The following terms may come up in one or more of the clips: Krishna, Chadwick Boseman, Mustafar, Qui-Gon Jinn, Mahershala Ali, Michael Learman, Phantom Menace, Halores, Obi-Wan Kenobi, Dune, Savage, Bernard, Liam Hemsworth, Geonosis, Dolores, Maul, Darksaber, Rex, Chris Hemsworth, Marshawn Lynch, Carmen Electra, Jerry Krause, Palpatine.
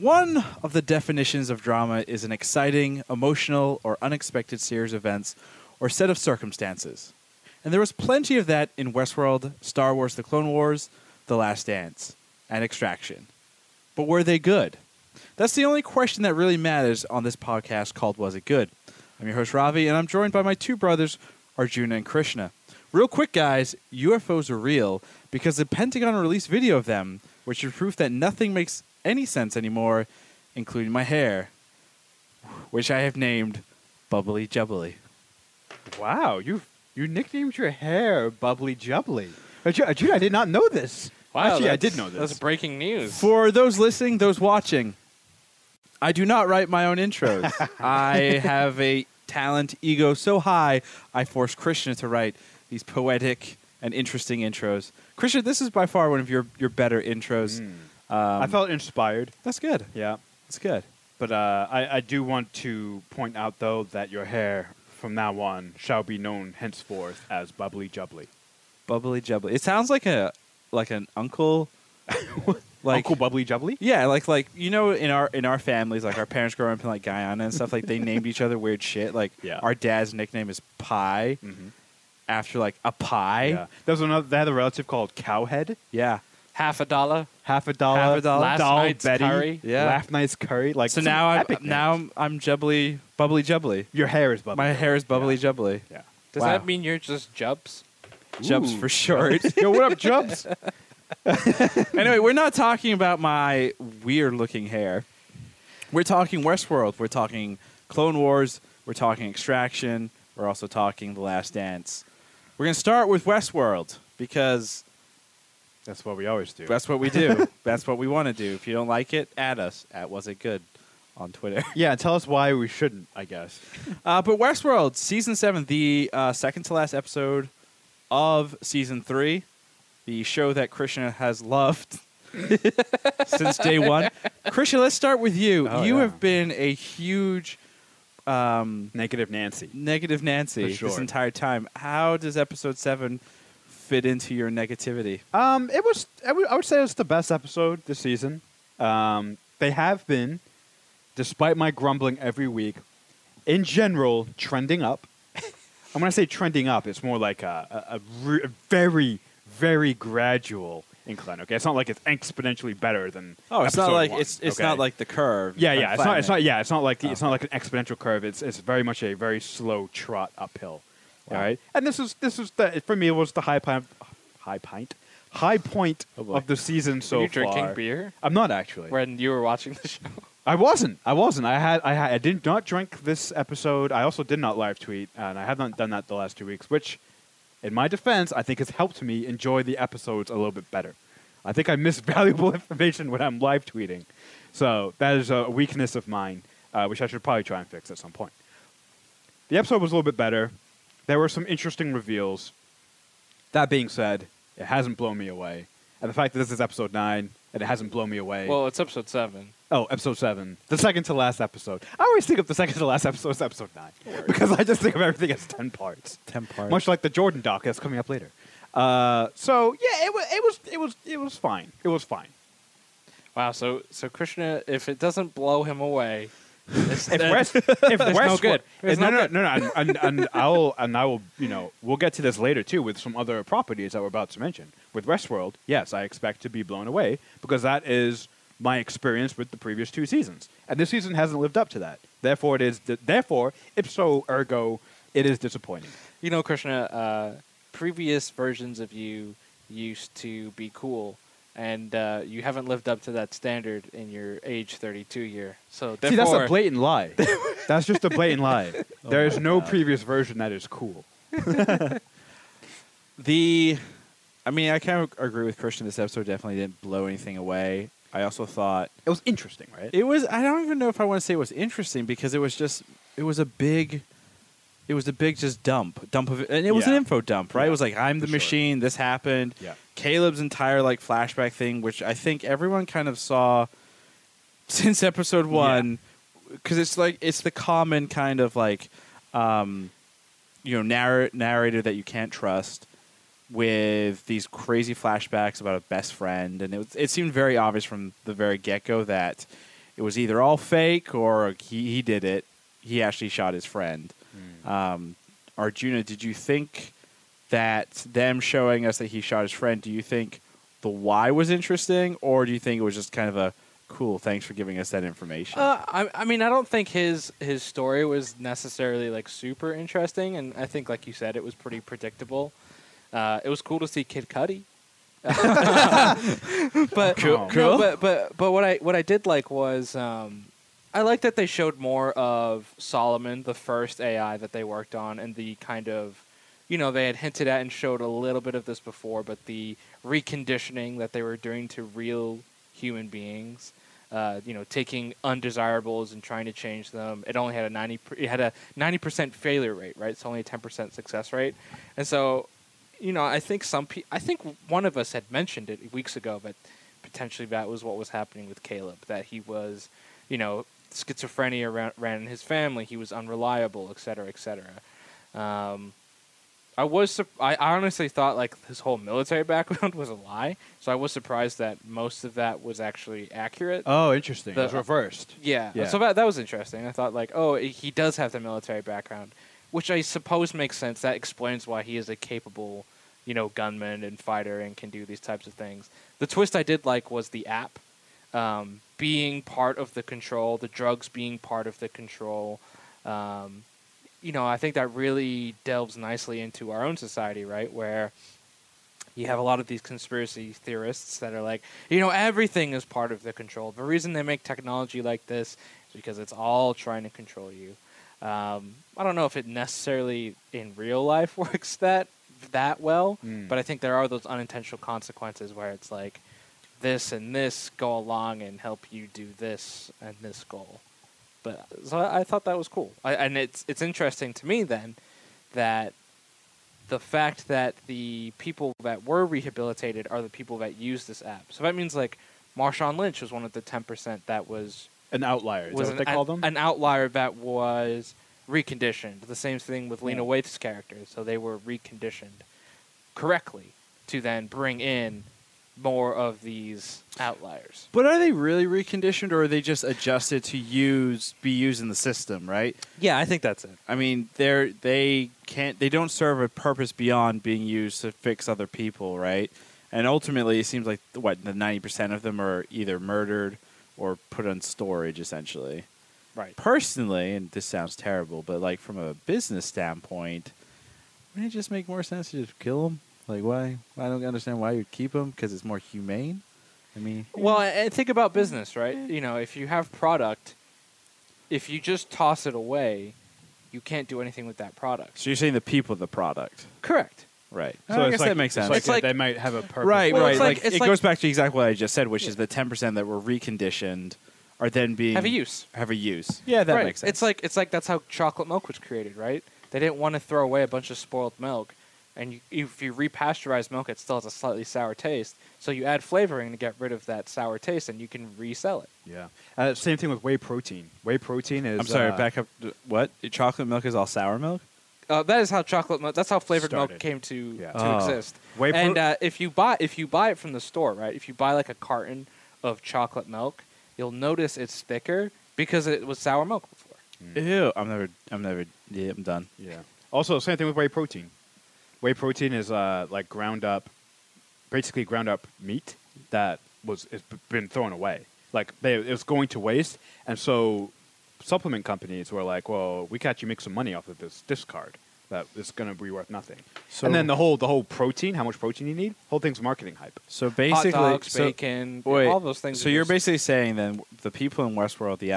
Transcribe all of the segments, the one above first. One of the definitions of drama is an exciting, emotional, or unexpected series of events or set of circumstances. And there was plenty of that in Westworld, Star Wars, The Clone Wars, The Last Dance, and Extraction. But were they good? That's the only question that really matters on this podcast called Was It Good? I'm your host, Ravi, and I'm joined by my two brothers, Arjuna and Krishna. Real quick, guys, UFOs are real because the Pentagon released video of them, which is proof that nothing makes any sense anymore, including my hair, which I have named Bubbly Jubbly. Wow, you nicknamed your hair Bubbly Jubbly. Arjuna, I did not know this. Wow, actually, I did know this. That's breaking news. For those listening, those watching, I do not write my own intros. I have a talent ego so high, I force Krishna to write these poetic and interesting intros. Krishna, this is by far one of your better intros. I felt inspired. That's good. Yeah. That's good. But I do want to point out, though, that your hair from now on shall be known henceforth as Bubbly Jubbly. Bubbly Jubbly. It sounds like an uncle. Like, Uncle Bubbly Jubbly? Yeah, like you know, in our families, like our parents growing up in like Guyana and stuff, like they named each other weird shit. Like our dad's nickname is Pie after like a pie. Yeah. They had a relative called Cowhead. Yeah. $50. $50. Last night's Betty. Curry. Yeah. Last night's curry. Like, so now I'm Jubbly, Bubbly Jubbly. Your hair is Bubbly. My hair is Bubbly Jubbly. Yeah. Does that mean you're just Jubs? Jubs for short. Yo, what up, Jubs? Anyway, we're not talking about my weird-looking hair. We're talking Westworld. We're talking Clone Wars. We're talking Extraction. We're also talking The Last Dance. We're going to start with Westworld because... that's what we always do. That's what we do. That's what we want to do. If you don't like it, add us at Was It Good on Twitter. Yeah, tell us why we shouldn't, I guess. But Westworld, Season 7, the second-to-last episode of Season 3, the show that Krishna has loved since day one. Krishna, let's start with you. You have been a huge... Negative Nancy. Negative Nancy this entire time. How does Episode 7... fit into your negativity? I would say it's the best episode this season. They have been, despite my grumbling every week, in general, trending up. And when I say trending up, it's more like a very, very gradual incline. Okay, it's not like it's exponentially better than. Oh, it's not like one, it's not like the curve. Yeah. It's not like an exponential curve. It's very much a very slow trot uphill. Wow. All right, and this is for me it was the high point of the season so far. Drinking beer? I'm not actually. When you were watching the show, I wasn't. I did not drink this episode. I also did not live tweet, and I have not done that the last 2 weeks. Which, in my defense, I think has helped me enjoy the episodes a little bit better. I think I miss valuable information when I'm live tweeting, so that is a weakness of mine, which I should probably try and fix at some point. The episode was a little bit better. There were some interesting reveals. That being said, it hasn't blown me away. And the fact that this is episode 9 and it hasn't blown me away. Well, it's episode 7. Oh, episode 7. The second to last episode. I always think of the second to last episode as episode 9. Because I just think of everything as 10 parts. 10 parts. Much like the Jordan doc that's coming up later. So yeah, it was fine. It was fine. Wow, so Krishna, if it doesn't blow him away, I will we'll get to this later too with some other properties that we're about to mention. With Westworld, yes, I expect to be blown away because that is my experience with the previous 2 seasons, and this season hasn't lived up to that. Therefore, ipso ergo, it is disappointing. You know, Krishna, previous versions of you used to be cool. And you haven't lived up to that standard in your age 32 year. So see, that's a blatant lie. That's just a blatant lie. There is no previous version that is cool. I kind of agree with Christian. This episode definitely didn't blow anything away. I also thought it was interesting, right? It was. I don't even know if I want to say it was interesting because it was a big just dump of it. And it was an info dump, right? Yeah, it was like, I'm the machine, this happened. Yeah. Caleb's entire like flashback thing, which I think everyone kind of saw since episode 1, because it's like, it's the common kind of like, narrator that you can't trust with these crazy flashbacks about a best friend. And it seemed very obvious from the very get-go that it was either all fake or he did it. He actually shot his friend. Mm. Arjuna, did you think that them showing us that he shot his friend, do you think the why was interesting, or do you think it was just kind of a cool, thanks for giving us that information? I mean, I don't think his story was necessarily like super interesting, and I think, like you said, it was pretty predictable. It was cool to see Kid Cudi. But cool. No, but what I did like was I liked that they showed more of Solomon, the first AI that they worked on, and the kind of, you know, they had hinted at and showed a little bit of this before, but the reconditioning that they were doing to real human beings, taking undesirables and trying to change them. It only had a 90% failure rate, right? It's only a 10% success rate, and so. You know, I think I think one of us had mentioned it weeks ago, but potentially that was what was happening with Caleb, that he was, you know, schizophrenia ran in his family. He was unreliable, et cetera, et cetera. I honestly thought, like, his whole military background was a lie, so I was surprised that most of that was actually accurate. Oh, interesting. It was reversed. Yeah. So that was interesting. I thought, like, oh, he does have the military background, which I suppose makes sense. That explains why he is a capable, you know, gunman and fighter and can do these types of things. The twist I did like was the app being part of the control, the drugs being part of the control. I think that really delves nicely into our own society, right, where you have a lot of these conspiracy theorists that are like, you know, everything is part of the control. The reason they make technology like this is because it's all trying to control you. I don't know if it necessarily in real life works that well, but I think there are those unintentional consequences where it's like this and this go along and help you do this and this goal. But so I thought that was cool, and it's interesting to me then that the fact that the people that were rehabilitated are the people that use this app. So that means like Marshawn Lynch was one of the 10% that was. An outlier. Is that what they call them? An outlier that was reconditioned. The same thing with Lena Waithe's character. So they were reconditioned correctly to then bring in more of these outliers. But are they really reconditioned, or are they just adjusted to be used in the system, right? Yeah, I think that's it. I mean, they don't serve a purpose beyond being used to fix other people, right? And ultimately it seems like the 90% of them are either murdered or put on storage, essentially. Right. Personally, and this sounds terrible, but like from a business standpoint, wouldn't it just make more sense to just kill them? Like, why? I don't understand why you'd keep them, because it's more humane. I mean, well, and think about business, right? You know, if you have product, if you just toss it away, you can't do anything with that product. So you're saying the people, the product. Correct. Right. So I guess that makes sense. It's like they might have a purpose. Right, well, right. It goes back to exactly what I just said, which is the 10% that were reconditioned are then being... Have a use. Yeah, that makes sense. It's like that's how chocolate milk was created, right? They didn't want to throw away a bunch of spoiled milk. And if you repasteurize milk, it still has a slightly sour taste. So you add flavoring to get rid of that sour taste, and you can resell it. Yeah. Same thing with whey protein. Whey protein is... I'm sorry, back up. What? Chocolate milk is all sour milk? That is how chocolate milk. That's how flavored milk came to exist. And if you buy it from the store, right? If you buy like a carton of chocolate milk, you'll notice it's thicker because it was sour milk before. Mm. Ew! I'm never. Yeah, I'm done. Yeah. Also, same thing with whey protein. Whey protein is like ground up meat that has been thrown away. Like it was going to waste, and so. Supplement companies were like, well, we can actually make some money off of this discard that is going to be worth nothing. So and then the whole protein, how much protein you need, whole thing's marketing hype. So basically, hot dogs, bacon, all those things. So you're basically saying then the people in Westworld, the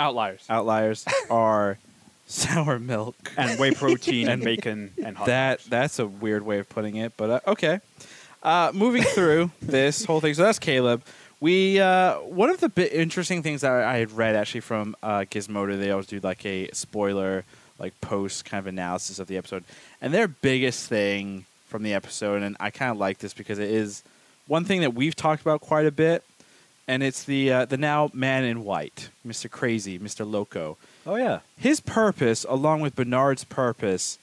outliers are sour milk and whey protein and bacon and hot dogs. That's a weird way of putting it, but okay. Moving through this whole thing. So that's Caleb. We one of the interesting things that I had read actually from Gizmodo, they always do like a spoiler, like post kind of analysis of the episode, and their biggest thing from the episode, and I kind of like this because it is one thing that we've talked about quite a bit, and it's the now man in white, Mr. Crazy, Mr. Loco. Oh yeah, his purpose along with Bernard's purpose.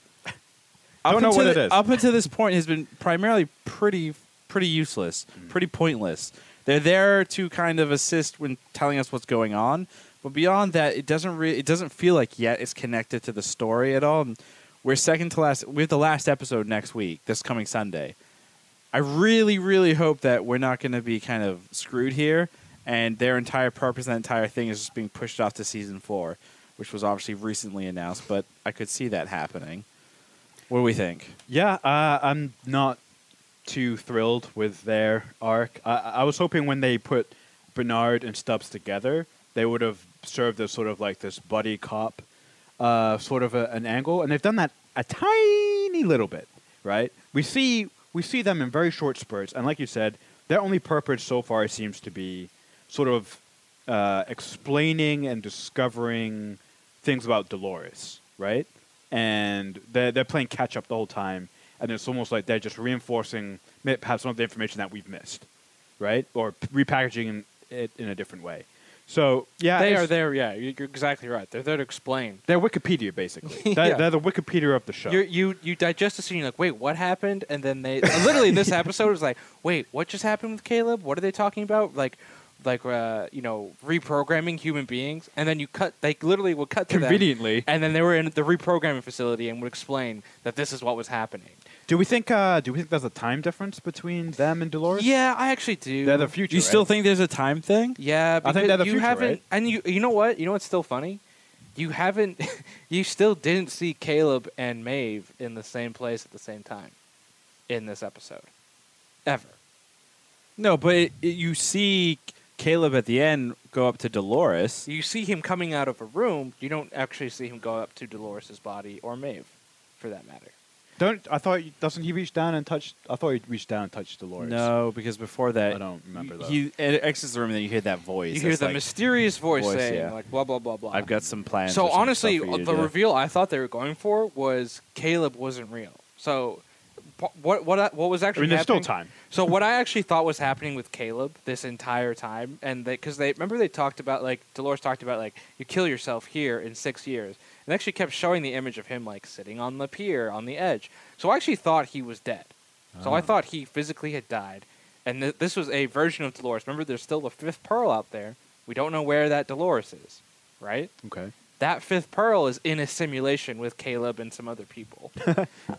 I don't know what it is. Up until this point, has been primarily pretty useless, pretty pointless. They're there to kind of assist when telling us what's going on. But beyond that, it doesn't feel like yet it's connected to the story at all. We're second to last. We have the last episode next week, this coming Sunday. I really, really hope that we're not going to be kind of screwed here, and their entire purpose, that entire thing, is just being pushed off to season 4, which was obviously recently announced. But I could see that happening. What do we think? Yeah, I'm not too thrilled with their arc. I was hoping when they put Bernard and Stubbs together, they would have served as sort of like this buddy cop sort of an angle, and they've done that a tiny little bit, right? We see them in very short spurts, and like you said, their only purpose so far seems to be sort of explaining and discovering things about Dolores, right? And they're playing catch up the whole time, and it's almost like they're just reinforcing perhaps some of the information that we've missed, right? Or repackaging it in a different way. So, yeah. They are there, yeah. You're exactly right. They're there to explain. They're Wikipedia, basically. They're the Wikipedia of the show. You digest the scene, you're like, wait, what happened? And then they, literally in this episode, it was like, wait, what just happened with Caleb? What are they talking about? Like, reprogramming human beings. And then they literally would cut to them. Conveniently. And then they were in the reprogramming facility and would explain that this is what was happening. Do we think there's a time difference between them and Dolores? Yeah, I actually do. They're the future. You still think there's a time thing? Yeah, because I think they're the future, right? And you know what? You know what's still funny? You still didn't see Caleb and Maeve in the same place at the same time in this episode, ever. No, but you see Caleb at the end go up to Dolores. You see him coming out of a room. You don't actually see him go up to Dolores' body or Maeve, for that matter. Doesn't he reach down and touch? I thought he reached down and touched Dolores. No, because before that, I don't remember that. He exits the room and then you hear that voice. You hear the mysterious voice saying, like, blah, blah, blah, blah. I've got some plans. So honestly, the reveal I thought they were going for was Caleb wasn't real. So what was actually happening? There's still time. So what I actually thought was happening with Caleb this entire time, and because they talked about, like, Dolores talked about, like, you kill yourself here in 6 years. And actually kept showing the image of him, like, sitting on the pier on the edge. So I actually thought he was dead. Oh. So I thought he physically had died. And this was a version of Dolores. Remember, there's still the fifth pearl out there. We don't know where that Dolores is, right? Okay. That fifth pearl is in a simulation with Caleb and some other people.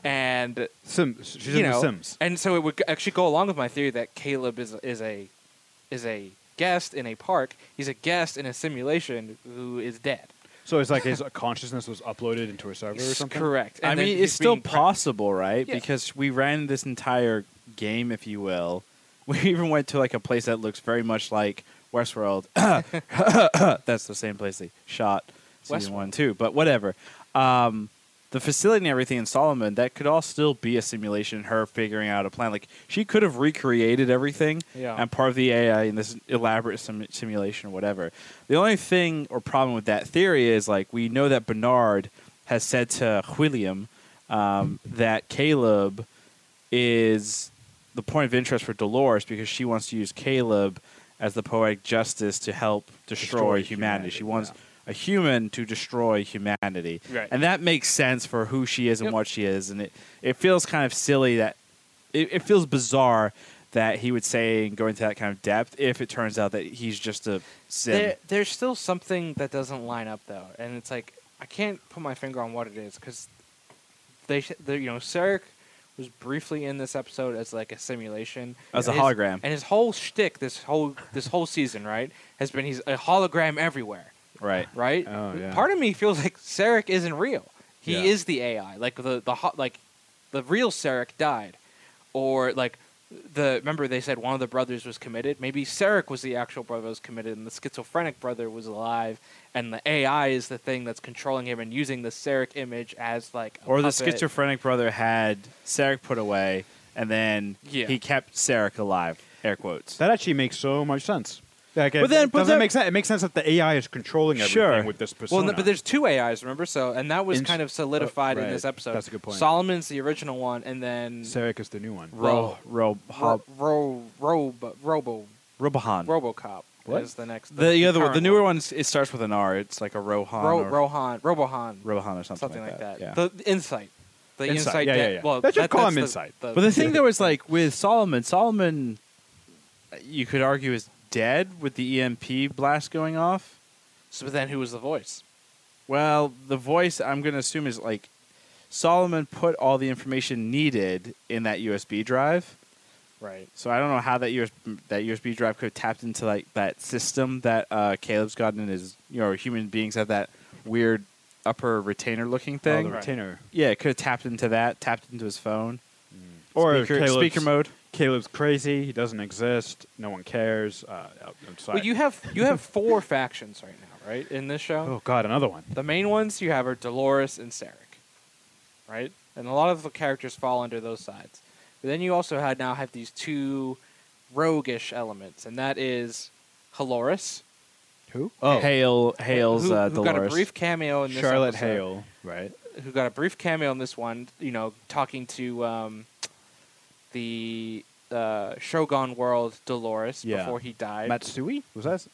And Sims. She's in the Sims. And so it would actually go along with my theory that Caleb is a guest in a park. He's a guest in a simulation who is dead. So it's like his consciousness was uploaded into a server or something? Correct. And I mean, it's still possible, right? Yeah. Because we ran this entire game, if you will. We even went to, like, a place that looks very much like Westworld. That's the same place they shot season 1 too, but whatever. The facility and everything in Solomon, that could all still be a simulation, her figuring out a plan. Like, she could have recreated everything and part of the AI in this elaborate simulation or whatever. The only thing or problem with that theory is, like, we know that Bernard has said to William that Caleb is the point of interest for Dolores because she wants to use Caleb as the poetic justice to help destroy humanity. She wants... a human to destroy humanity. Right. And that makes sense for who she is and what she is. And it feels kind of silly that... It feels bizarre that he would say and go into that kind of depth if it turns out that he's just a sim. There's still something that doesn't line up, though. And it's like, I can't put my finger on what it is because, Sarek was briefly in this episode as, like, a simulation. As a hologram. And his whole shtick this whole season, right, has been he's a hologram everywhere. Right. Oh, yeah. Part of me feels like Sarek isn't real. He is the AI. Like the real Sarek died, or like remember they said one of the brothers was committed. Maybe Sarek was the actual brother that was committed, and the schizophrenic brother was alive, and the AI is the thing that's controlling him and using the Sarek image as like. Or puppet. The schizophrenic brother had Sarek put away, and then he kept Sarek alive. Air quotes. That actually makes so much sense. Like but that makes sense. It makes sense that the AI is controlling everything with this persona. Well, but there's two AIs, remember? So, and that was kind of solidified in this episode. That's a good point. Solomon's the original one, and then Sarek is the new one. RoboCop. What is the next? The other one, the newer one, it starts with an R. It's like a Rohan or something like that. Yeah. The Insight. The Insight. Yeah. Well, that should call him Insight. But the thing that was like with Solomon. you could argue is dead with the EMP blast going off. So but then who was the voice? Well, the voice, I'm going to assume, is like Solomon put all the information needed in that USB drive. Right. So I don't know how that USB drive could have tapped into like that system that Caleb's gotten in his, you know, human beings have that weird upper retainer looking thing. Oh, the retainer. Yeah, it could have tapped into that, tapped into his phone. Mm. Or speaker mode. Caleb's crazy. He doesn't exist. No one cares. I'm sorry. Well, you have four factions right now, right, in this show? Oh, God, another one. The main ones you have are Dolores and Sarek, right? And a lot of the characters fall under those sides. But then you also now have these two roguish elements, and that is Halores. Who? Oh. Hale's Dolores. Who got a brief cameo in this Charlotte episode, Hale, right? Who got a brief cameo in this one, you know, talking to the Shogun world Dolores before he died. Matsui? Was that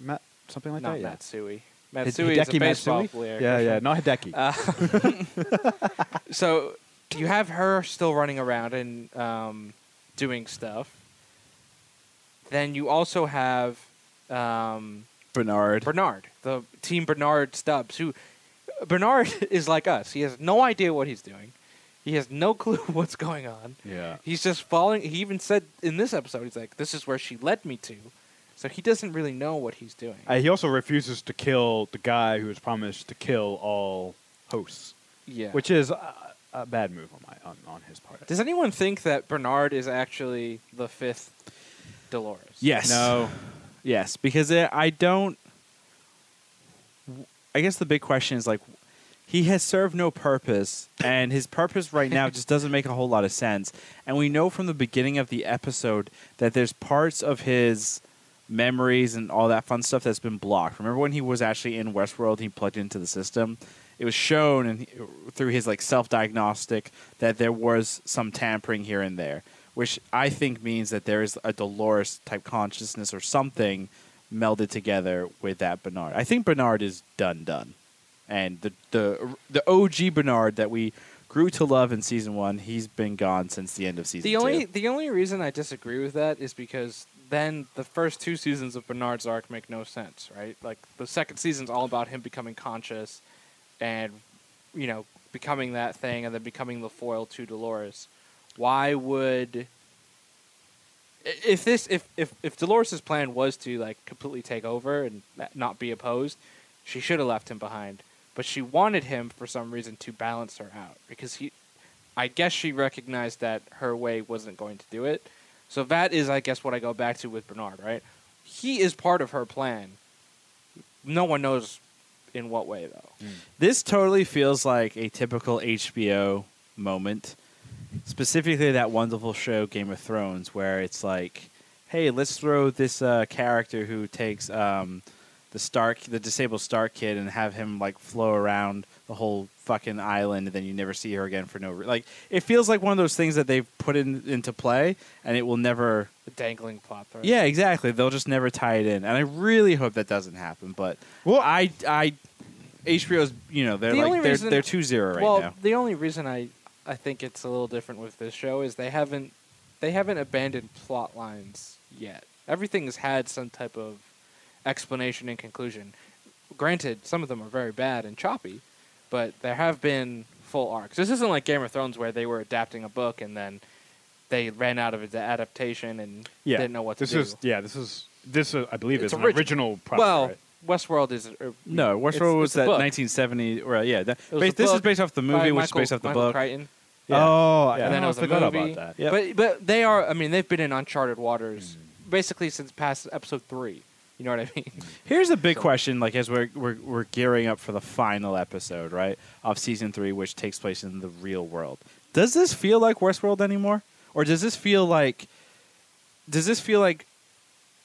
something like that? Not Matsui. Matsui is a baseball player. Yeah, not Hideki. So you have her still running around and doing stuff. Then you also have Bernard, the team Bernard Stubbs, who Bernard is like us. He has no idea what he's doing. He has no clue what's going on. Yeah. He's just following. He even said in this episode, he's like, this is where she led me to. So he doesn't really know what he's doing. He also refuses to kill the guy who was promised to kill all hosts. Yeah. Which is a bad move on his part. Does anyone think that Bernard is actually the fifth Dolores? Yes. No. Yes, because I guess the big question is, like, he has served no purpose, and his purpose right now just doesn't make a whole lot of sense. And we know from the beginning of the episode that there's parts of his memories and all that fun stuff that's been blocked. Remember when he was actually in Westworld, he plugged into the system? It was shown through his, like, self-diagnostic that there was some tampering here and there, which I think means that there is a Dolores-type consciousness or something melded together with that Bernard. I think Bernard is done. And the OG Bernard that we grew to love in Season 1, he's been gone since the end of Season 2. The only reason I disagree with that is because then the first two seasons of Bernard's arc make no sense, right? Like, the second season's all about him becoming conscious and, you know, becoming that thing and then becoming the foil to Dolores. Why would, if Dolores' plan was to, like, completely take over and not be opposed, she should have left him behind. But she wanted him for some reason to balance her out because I guess she recognized that her way wasn't going to do it. So that is, I guess, what I go back to with Bernard, right? He is part of her plan. No one knows in what way, though. Mm. This totally feels like a typical HBO moment. Specifically that wonderful show Game of Thrones, where it's like, hey, let's throw this character who takes the disabled Stark kid and have him, like, flow around the whole fucking island, and then you never see her again for no reason. Like, it feels like one of those things that they've put into play, and it will never... The dangling plot thread. Yeah, exactly. They'll just never tie it in. And I really hope that doesn't happen, but... Well, I HBO's, you know, they're 2-0 right now. Well, the only reason I think it's a little different with this show is they haven't abandoned plot lines yet. Everything has had some type of explanation and conclusion. Granted, some of them are very bad and choppy, but there have been full arcs. This isn't like Game of Thrones where they were adapting a book and then they ran out of the adaptation and didn't know what to do. This is I believe it's an original product. Well, right? Westworld is... Westworld was that 1970... This is based off the movie, which is based off the book. Crichton. Yeah. Oh, yeah. And then I forgot about that. Yep. But they are... I mean, they've been in uncharted waters basically since past episode 3. You know what I mean? Here's the big question, like, as we're gearing up for the final episode, right, of Season 3, which takes place in the real world. Does this feel like Westworld anymore? Or does this feel like...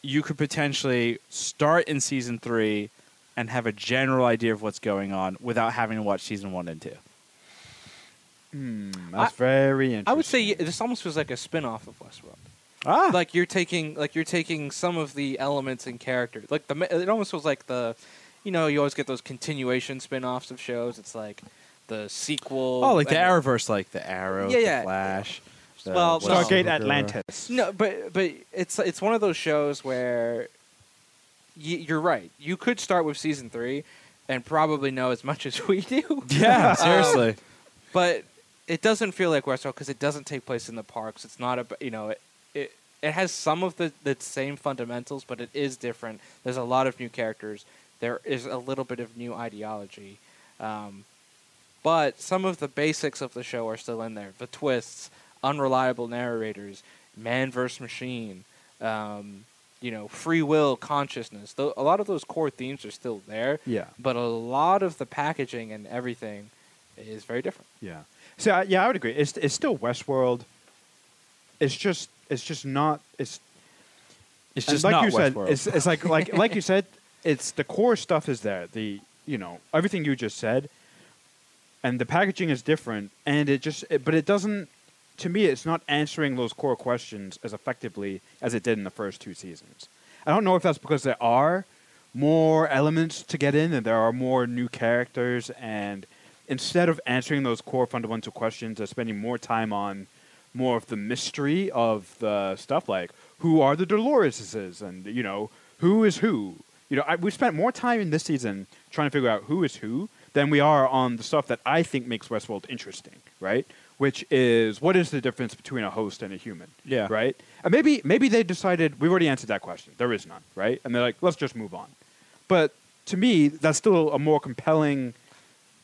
you could potentially start in Season 3 and have a general idea of what's going on without having to watch Season 1 and 2. That's very interesting. I would say this almost feels like a spin-off of Westworld. Ah. Like you're taking some of the elements and characters. Like it almost feels like the, you know, you always get those continuation spin-offs of shows. It's like the sequel. Oh, like the Arrowverse, like the Arrow, the Flash. Well, Stargate Atlantis. No, but it's one of those shows where you're right. You could start with season 3 and probably know as much as we do. Yeah, seriously. But it doesn't feel like Westworld because it doesn't take place in the parks. It's not a, you know, it has some of the same fundamentals, but it is different. There's a lot of new characters. There is a little bit of new ideology. But some of the basics of the show are still in there. The twists, unreliable narrators, man versus machine, free will, consciousness. A lot of those core themes are still there. Yeah. But a lot of the packaging and everything is very different. Yeah. So I would agree. It's still Westworld. It's just not Westworld. It's like you said. It's the core stuff is there. Everything you just said. And the packaging is different, and but it doesn't. To me, it's not answering those core questions as effectively as it did in the first 2 seasons. I don't know if that's because there are more elements to get in, and there are more new characters, and instead of answering those core fundamental questions, they're spending more time on more of the mystery of the stuff, like who are the Doloreses, and who is who. We spent more time in this season trying to figure out who is who than we are on the stuff that I think makes Westworld interesting, right? Which is, what is the difference between a host and a human? Yeah. Right? And maybe they decided, we've already answered that question. There is none, right? And they're like, let's just move on. But to me, that's still a more compelling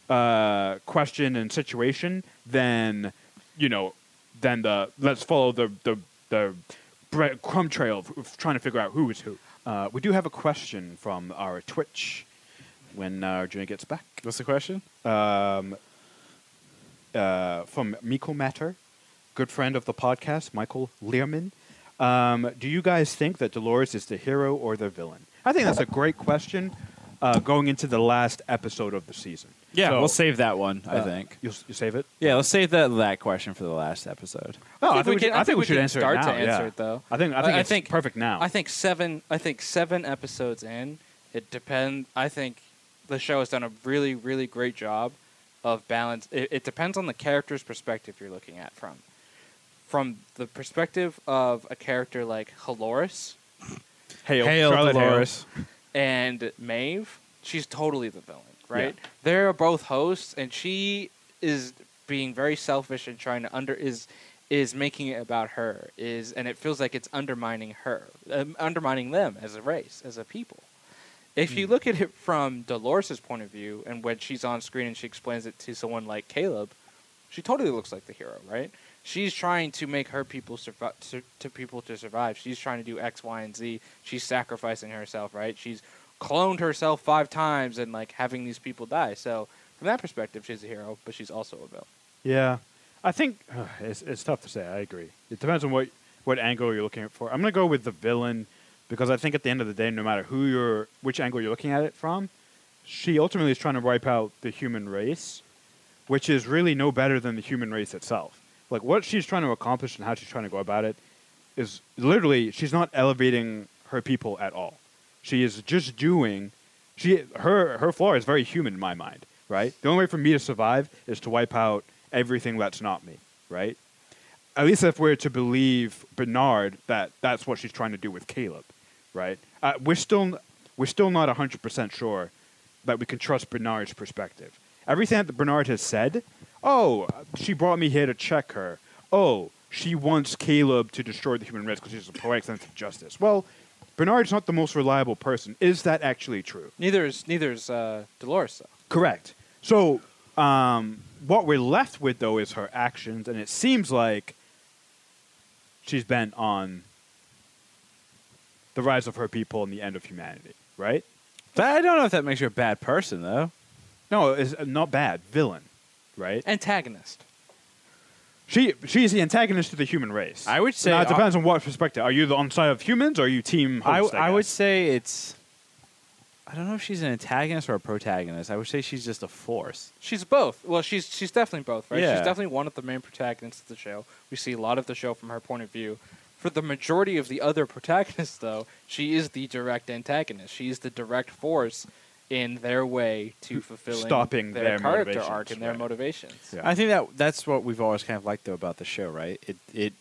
question and situation than the, let's follow the crumb trail of trying to figure out who is who. We do have a question from our Twitch when Arjuna gets back. What's the question? From Miko Matter, good friend of the podcast, Michael Learman. Do you guys think that Dolores is the hero or the villain? I think that's a great question going into the last episode of the season. Yeah, so, we'll save that one, I think. You'll save it? Yeah, let's save that question for the last episode. Oh, I think we should answer it now. Start to answer it, though. I think it's perfect now. I think seven episodes in, it depends. I think the show has done a really, really great job of balance. It depends on the character's perspective you're looking at from. From the perspective of a character like Halores, Charlotte Hale, and Maeve, she's totally the villain, right? Yeah. They're both hosts, and she is being very selfish and trying to is making it about her, and it feels like it's undermining her, undermining them as a race, as a people. If you look at it from Dolores' point of view, and when she's on screen and she explains it to someone like Caleb, she totally looks like the hero, right? She's trying to make her people survive. She's trying to do X, Y, and Z. She's sacrificing herself, right? She's cloned herself 5 times and like having these people die. So from that perspective, she's a hero, but she's also a villain. Yeah, I think it's tough to say. I agree. It depends on what angle you're looking at for. I'm gonna go with the villain. Because I think at the end of the day, no matter which angle you're looking at it from, she ultimately is trying to wipe out the human race, which is really no better than the human race itself. Like, what she's trying to accomplish and how she's trying to go about it is literally, she's not elevating her people at all. She is just doing, her flaw is very human in my mind, right? The only way for me to survive is to wipe out everything that's not me, right? At least if we're to believe Bernard, that's what she's trying to do with Caleb. Right, we're still not 100% sure that we can trust Bernard's perspective. Everything that Bernard has said, oh, she brought me here to check her. Oh, she wants Caleb to destroy the human race because she's a poetic sense of justice. Well, Bernard's not the most reliable person. Is that actually true? Neither is Dolores, though. Correct. So what we're left with though is her actions, and it seems like she's bent on the rise of her people and the end of humanity, right? I don't know if that makes you a bad person, though. No, it's not bad. Villain, right? Antagonist. She's the antagonist to the human race. I would say... Now, it depends on what perspective. Are you on the side of humans, or are you team host, I would say it's... I don't know if she's an antagonist or a protagonist. I would say she's just a force. She's both. Well, she's definitely both, right? Yeah. She's definitely one of the main protagonists of the show. We see a lot of the show from her point of view. For the majority of the other protagonists, though, she is the direct antagonist. She is the direct force in their way to fulfilling their character arc and their motivations. Yeah. I think that's what we've always kind of liked, though, about the show, right? It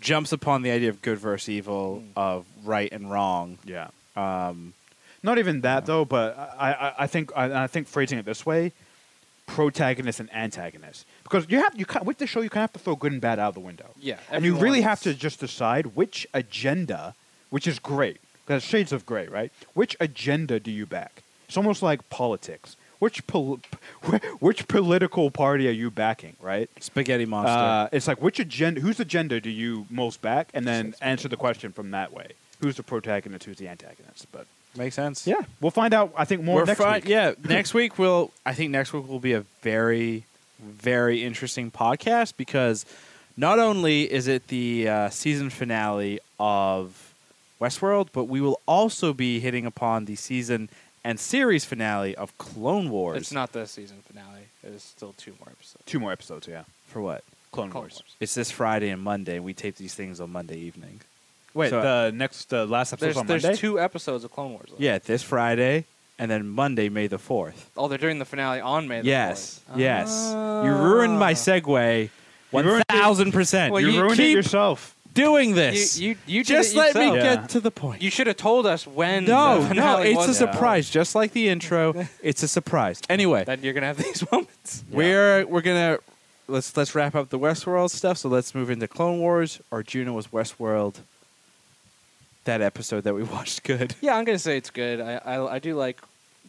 jumps upon the idea of good versus evil, of right and wrong. Yeah. Not even that, though, but I think phrasing it this way, protagonist and antagonist. Because with the show, you kind of have to throw good and bad out of the window. Yeah. And you really have to just decide which agenda, which is great. Because shades of gray, right? Which agenda do you back? It's almost like politics. Which political party are you backing, right? Spaghetti monster. It's like whose agenda do you most back? And then answer the question from that way. Who's the protagonist? Who's the antagonist? But makes sense. Yeah. We'll find out, I think, more next week. Yeah. Next week will be a very, very interesting podcast because not only is it the season finale of Westworld, but we will also be hitting upon the season and series finale of Clone Wars. It's not the season finale. There's still two more episodes. Yeah. For what? Clone Wars. It's this Friday and Monday. We tape these things on Monday evening. Wait, the last episode's on Monday? There's two episodes of Clone Wars. Though. Yeah, this Friday and then Monday, May the 4th. Oh, they're doing the finale on May the 4th. Yes. You ruined my segue 1,000%. Well, you ruined it yourself. Doing this, you just let me get to the point. You should have told us when. No, it's a surprise. Just like the intro, it's a surprise. Anyway, then you're gonna have these moments. Yeah. We're gonna let's wrap up the Westworld stuff. So let's move into Clone Wars. Arjuna was Westworld. That episode that we watched, good. Yeah, I'm gonna say it's good. I do like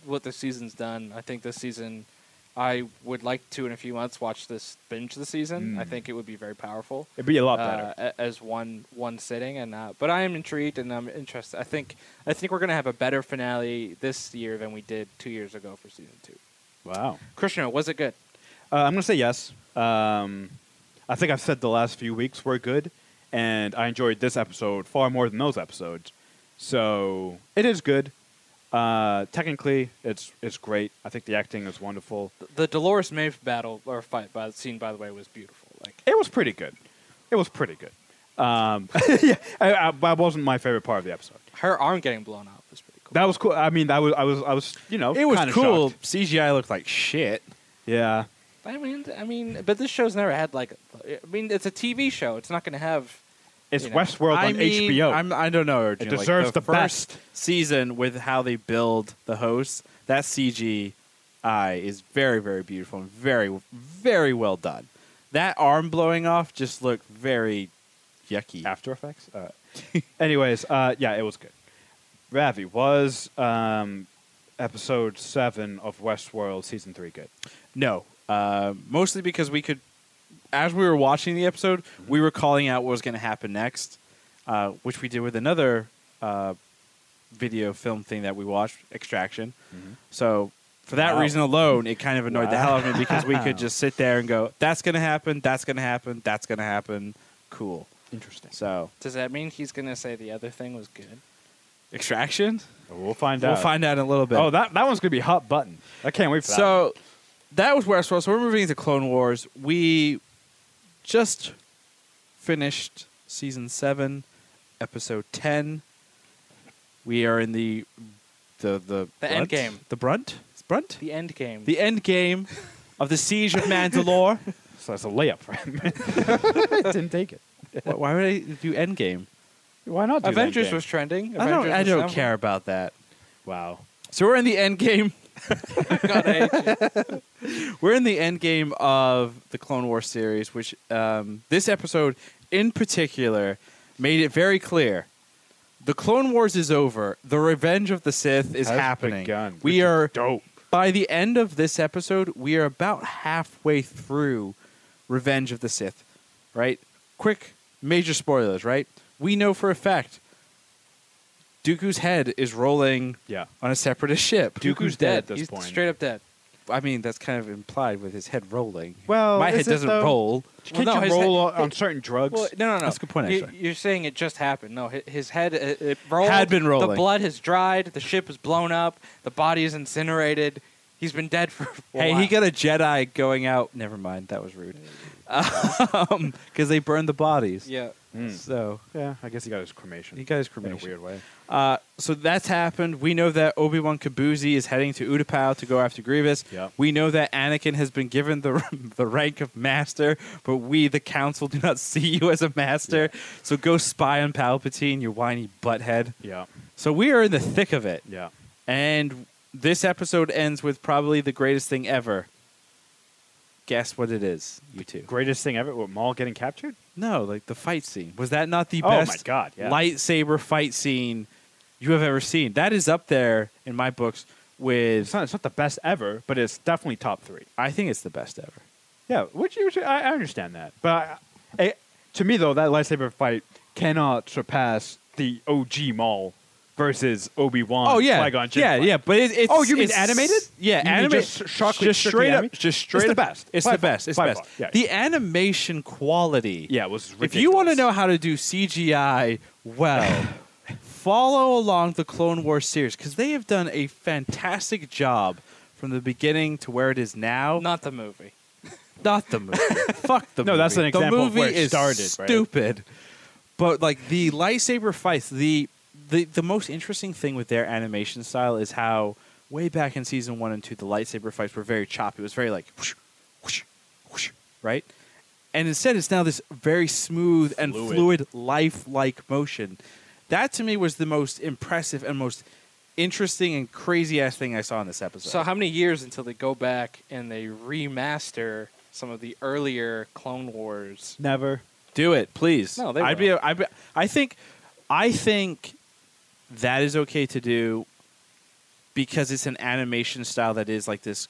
what the season's done. I think this season, I would like to, in a few months, watch this binge the season. I think it would be very powerful. It'd be a lot better as one sitting. And but I am intrigued and I'm interested. I think we're gonna have a better finale this year than we did 2 years ago for season 2. Wow, Krishna, was it good? I'm gonna say yes. I think I've said the last few weeks were good, and I enjoyed this episode far more than those episodes. So it is good. Technically, it's great. I think the acting is wonderful. The Dolores Maeve battle or fight scene, by the way, was beautiful. It was pretty good. Yeah, that wasn't my favorite part of the episode. Her arm getting blown up was pretty cool. That was cool. I mean, I was it was cool. Shocked. CGI looked like shit. Yeah. I mean, but this show's never had it's a TV show. It's not going to have. It's Westworld on HBO. I don't know. Arjuna. It deserves the best season with how they build the hosts. That CGI is very, very beautiful and very, very well done. That arm blowing off just looked very yucky. After Effects? Anyways, yeah, it was good. Ravi, was episode 7 of Westworld season 3 good? No. Mostly because we could... As we were watching the episode, we were calling out what was going to happen next, which we did with another video film thing that we watched, Extraction. Mm-hmm. So for that reason alone, it kind of annoyed the hell out of me because we could just sit there and go, that's going to happen, that's going to happen, that's going to happen. Cool. Interesting. So does that mean he's going to say the other thing was good? Extraction? We'll find out in a little bit. Oh, that one's going to be hot button. I can't wait for that. So that was Westworld. So we're moving into Clone Wars. We... just finished season 7, episode 10. We are in the end game. The brunt? It's brunt? The end game. The end game of the siege of Mandalore. So that's a layup for him. I didn't take it. Why would I do end game? Why not? Do Avengers was trending. I don't care about that. Wow. So we're in the end game. God, I hate you. We're in the end game of the Clone Wars series, which this episode in particular made it very clear. The Clone Wars is over. The Revenge of the Sith is happening. Begun, we are dope. By the end of this episode, we are about halfway through Revenge of the Sith, right? Quick, major spoilers, right? We know for a fact Dooku's head is rolling on a separatist ship. Dooku's dead at this point. He's straight up dead. I mean, that's kind of implied with his head rolling. Well, my head doesn't roll. Can't you roll on certain drugs? Well, no. That's a good point, actually. You're saying it just happened. No, his head it rolled. Had been rolling. The blood has dried. The ship is blown up. The body is incinerated. He's been dead for a while. Hey, he got a Jedi going out. Never mind. That was rude. Because they burned the bodies. Yeah. Mm. So. Yeah, I guess he got his cremation. He got his cremation. In a weird way. So that's happened. We know that Obi-Wan Kenobi is heading to Utapau to go after Grievous. Yep. We know that Anakin has been given the rank of master, but we, the council, do not see you as a master. Yeah. So go spy on Palpatine, you whiny butthead. Yeah. So we are in the thick of it. Yeah. And this episode ends with probably the greatest thing ever. Guess what it is, you two. Greatest thing ever? What, Maul getting captured? No, like the fight scene. Was that not the best my God, yeah. lightsaber fight scene you have ever seen? That is up there in my books with... It's not the best ever, but it's definitely top three. I think it's the best ever. Yeah, which I understand that. But to me, though, that lightsaber fight cannot surpass the OG Maul versus Obi-Wan. Oh, yeah. Qui-Gon Jinn yeah. But it's... Oh, you mean animated? Yeah, animated. Just straight up. It's the best. It's the best. It's the best. Yeah. The animation quality. Yeah, it was ridiculous. If you want to know how to do CGI well, follow along the Clone Wars series, because they have done a fantastic job from the beginning to where it is now. Not the movie. Not the movie. Fuck the movie. No, that's an example of where it started. The movie is stupid. Right? But, like, the lightsaber fights, The most interesting thing with their animation style is how way back in season 1 and 2, the lightsaber fights were very choppy. It was very like, whoosh, whoosh, whoosh, right? And instead, it's now this very smooth and fluid lifelike motion. That, to me, was the most impressive and most interesting and crazy-ass thing I saw in this episode. So how many years until they go back and they remaster some of the earlier Clone Wars? Never. Do it, please. No, they won't. I think... That is okay to do because it's an animation style that is like this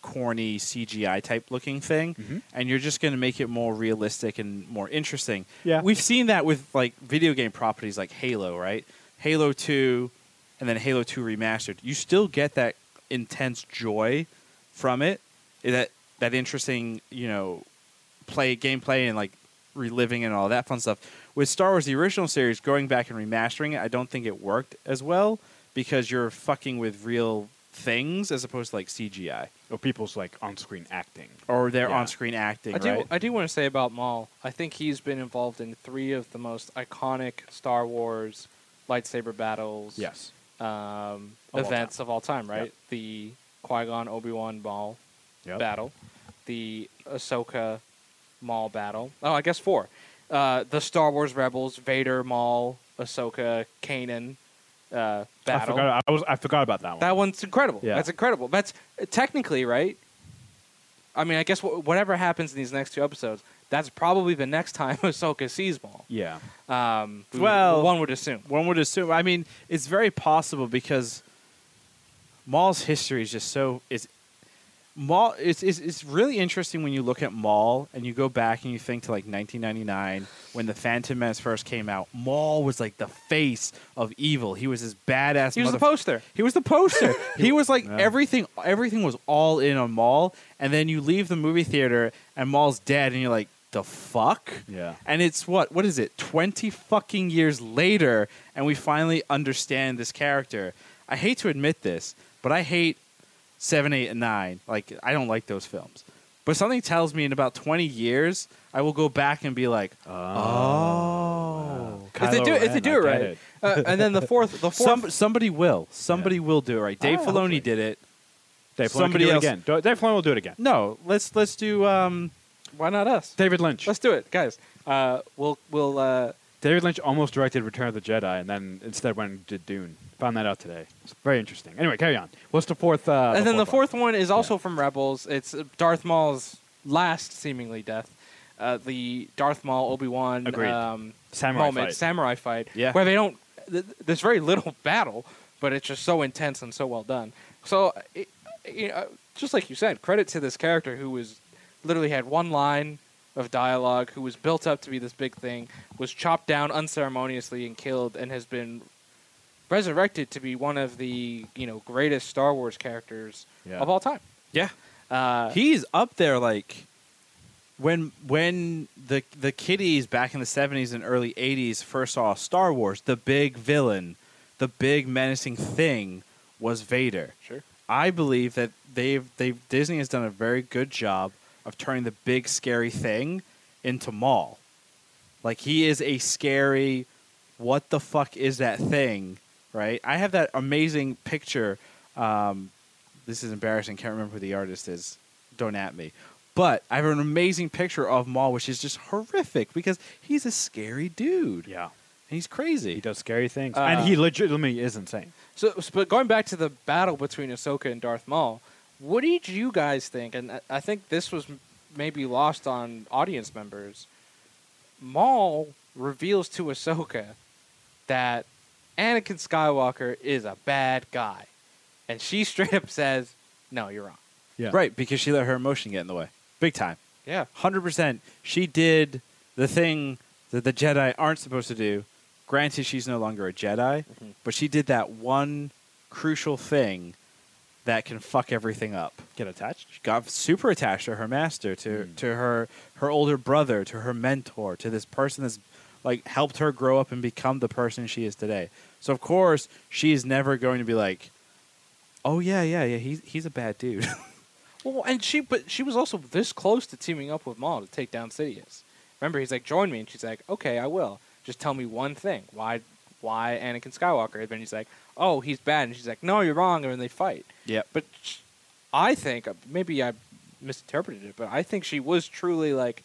corny CGI type looking thing. Mm-hmm. And you're just going to make it more realistic and more interesting. Yeah. We've seen that with like video game properties like Halo, right? Halo 2 and then Halo 2 Remastered. You still get that intense joy from it. That interesting, you know, gameplay and like reliving and all that fun stuff. With Star Wars, the original series, going back and remastering it, I don't think it worked as well because you're fucking with real things as opposed to like CGI. Or people's like on-screen acting. Or their on-screen acting, right? I do want to say about Maul, I think he's been involved in 3 of the most iconic Star Wars lightsaber battles. Yes. Events of all time, right? Yep. The Qui-Gon Obi-Wan Maul battle. The Ahsoka Maul battle. Oh, I guess 4. The Star Wars Rebels, Vader, Maul, Ahsoka, Kanan battle. I forgot about that one. That one's incredible. Yeah. That's incredible. That's technically, right? I mean, I guess whatever happens in these next 2 episodes, that's probably the next time Ahsoka sees Maul. Yeah. One would assume. I mean, it's very possible because Maul's history is just so... Maul, it's really interesting when you look at Maul and you go back and you think to like 1999 when the Phantom Menace first came out. Maul was like the face of evil. He was this badass. He was the poster. He was the poster. He was like everything. Everything was all in on Maul. And then you leave the movie theater and Maul's dead, and you're like, the fuck? Yeah. And it's what is it? 20 fucking years later, and we finally understand this character. I hate to admit this, but I hate 7, 8, and 9. Like, I don't like those films. But something tells me in about 20 years, I will go back and be like, oh. If they do it right. It. And then the fourth. Somebody will do it right. Dave Filoni did it. Dave Filoni will do it again. Dave Filoni will do it again. No, let's do... why not us? David Lynch. Let's do it, guys. We'll David Lynch almost directed Return of the Jedi and then instead went and did Dune. Found that out today. It's very interesting. Anyway, carry on. What's the fourth? And then the fourth one is also from Rebels. It's Darth Maul's last seemingly death. The Darth Maul Obi-Wan samurai fight. Yeah. Where they don't. There's very little battle, but it's just so intense and so well done. So, just like you said, credit to this character who was literally had one line of dialogue, who was built up to be this big thing, was chopped down unceremoniously and killed, and has been resurrected to be one of the greatest Star Wars characters of all time. Yeah, he's up there. Like when the kiddies back in the 70s and early 80s first saw Star Wars, the big villain, the big menacing thing was Vader. Sure, I believe that Disney has done a very good job of turning the big scary thing into Maul. Like, he is a scary, what the fuck is that thing, right? I have that amazing picture. This is embarrassing. Can't remember who the artist is. Don't at me. But I have an amazing picture of Maul, which is just horrific because he's a scary dude. Yeah. And he's crazy. He does scary things. And he legitimately is insane. So, but going back to the battle between Ahsoka and Darth Maul, what did you guys think? And I think this was maybe lost on audience members. Maul reveals to Ahsoka that Anakin Skywalker is a bad guy. And she straight up says, no, you're wrong. Yeah. Right, because she let her emotion get in the way. Big time. Yeah. 100%. She did the thing that the Jedi aren't supposed to do. Granted, she's no longer a Jedi, but she did that one crucial thing that can fuck everything up. Get attached? She got super attached to her master, to her older brother, to her mentor, to this person that's like helped her grow up and become the person she is today. So, of course, she is never going to be like, oh, yeah, he's a bad dude. Well, and she was also this close to teaming up with Maul to take down Sidious. Remember, he's like, join me, and she's like, okay, I will. Just tell me one thing. Why Anakin Skywalker? And then he's like, oh, he's bad. And she's like, no, you're wrong. And then they fight. Yeah. But I think, maybe I misinterpreted it, but I think she was truly like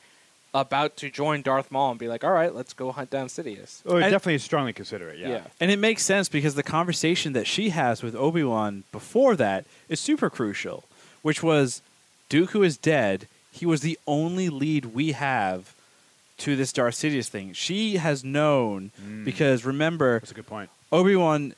about to join Darth Maul and be like, all right, let's go hunt down Sidious. Oh, definitely strongly consider it, yeah. And it makes sense because the conversation that she has with Obi-Wan before that is super crucial, which was Dooku is dead. He was the only lead we have to this Darth Sidious thing. She has known because, remember, that's a good point. Obi-Wan,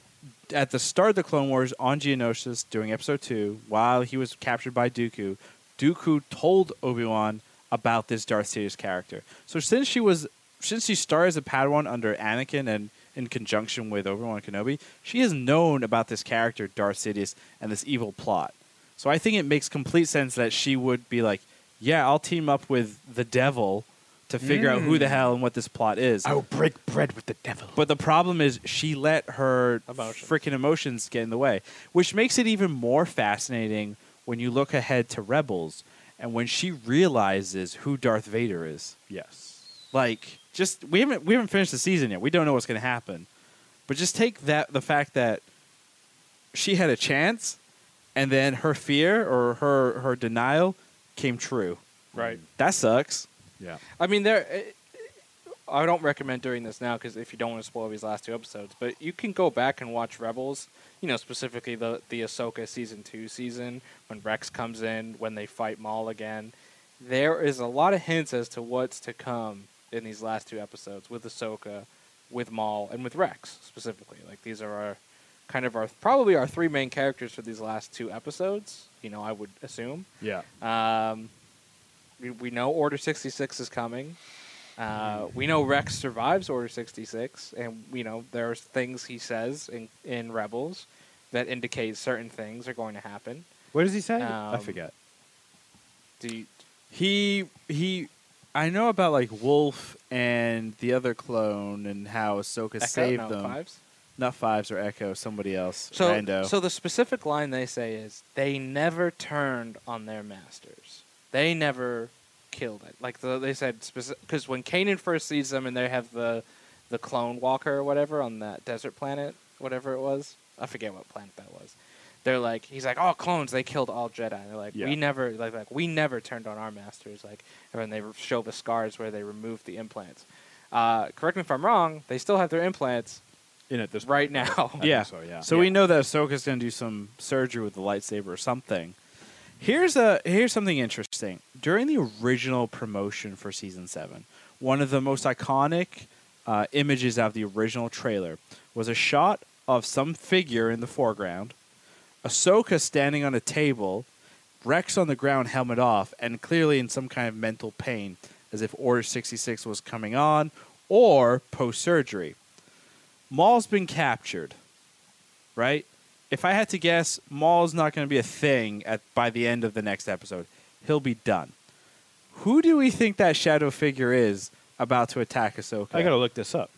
at the start of the Clone Wars on Geonosis during Episode 2, while he was captured by Dooku, Dooku told Obi-Wan about this Darth Sidious character. So since she started as a Padawan under Anakin and in conjunction with Obi-Wan Kenobi, she has known about this character, Darth Sidious, and this evil plot. So I think it makes complete sense that she would be like, yeah, I'll team up with the devil to figure out who the hell and what this plot is. I will break bread with the devil. But the problem is she let her freaking emotions get in the way, which makes it even more fascinating when you look ahead to Rebels and when she realizes who Darth Vader is. Yes. Like, just we haven't finished the season yet. We don't know what's going to happen. But just take the fact that she had a chance, and then her fear or her denial came true. Right. That sucks. Yeah. I mean, I don't recommend doing this now because if you don't want to spoil these last two episodes, but you can go back and watch Rebels, you know, specifically the Ahsoka Season 2 season, when Rex comes in, when they fight Maul again. There is a lot of hints as to what's to come in these last two episodes with Ahsoka, with Maul, and with Rex specifically. Like, these are probably our three main characters for these last two episodes, you know, I would assume. Yeah. We know Order 66 is coming. We know Rex survives Order 66, and you know there's things he says in Rebels that indicate certain things are going to happen. What does he say? I forget. I know about like Wolf and the other clone and how Ahsoka saved them. Fives? Not Fives or Echo, somebody else. So the specific line they say is, "They never turned on their masters. They never killed it." Like they said, because when Kanan first sees them and they have the clone walker or whatever on that desert planet, whatever it was. I forget what planet that was. They're like, he's like, all clones, they killed all Jedi. And they're like, we never turned on our masters. Like, and when they show the scars where they removed the implants. Correct me if I'm wrong, they still have their implants in it right now. Yeah. So, yeah. So we know that Ahsoka's going to do some surgery with the lightsaber or something. Here's something interesting. During the original promotion for Season 7, one of the most iconic images out of the original trailer was a shot of some figure in the foreground, Ahsoka standing on a table, Rex on the ground, helmet off, and clearly in some kind of mental pain, as if Order 66 was coming on, or post-surgery. Maul's been captured, right? If I had to guess, Maul's not going to be a thing by the end of the next episode. He'll be done. Who do we think that shadow figure is about to attack Ahsoka? I got to look this up.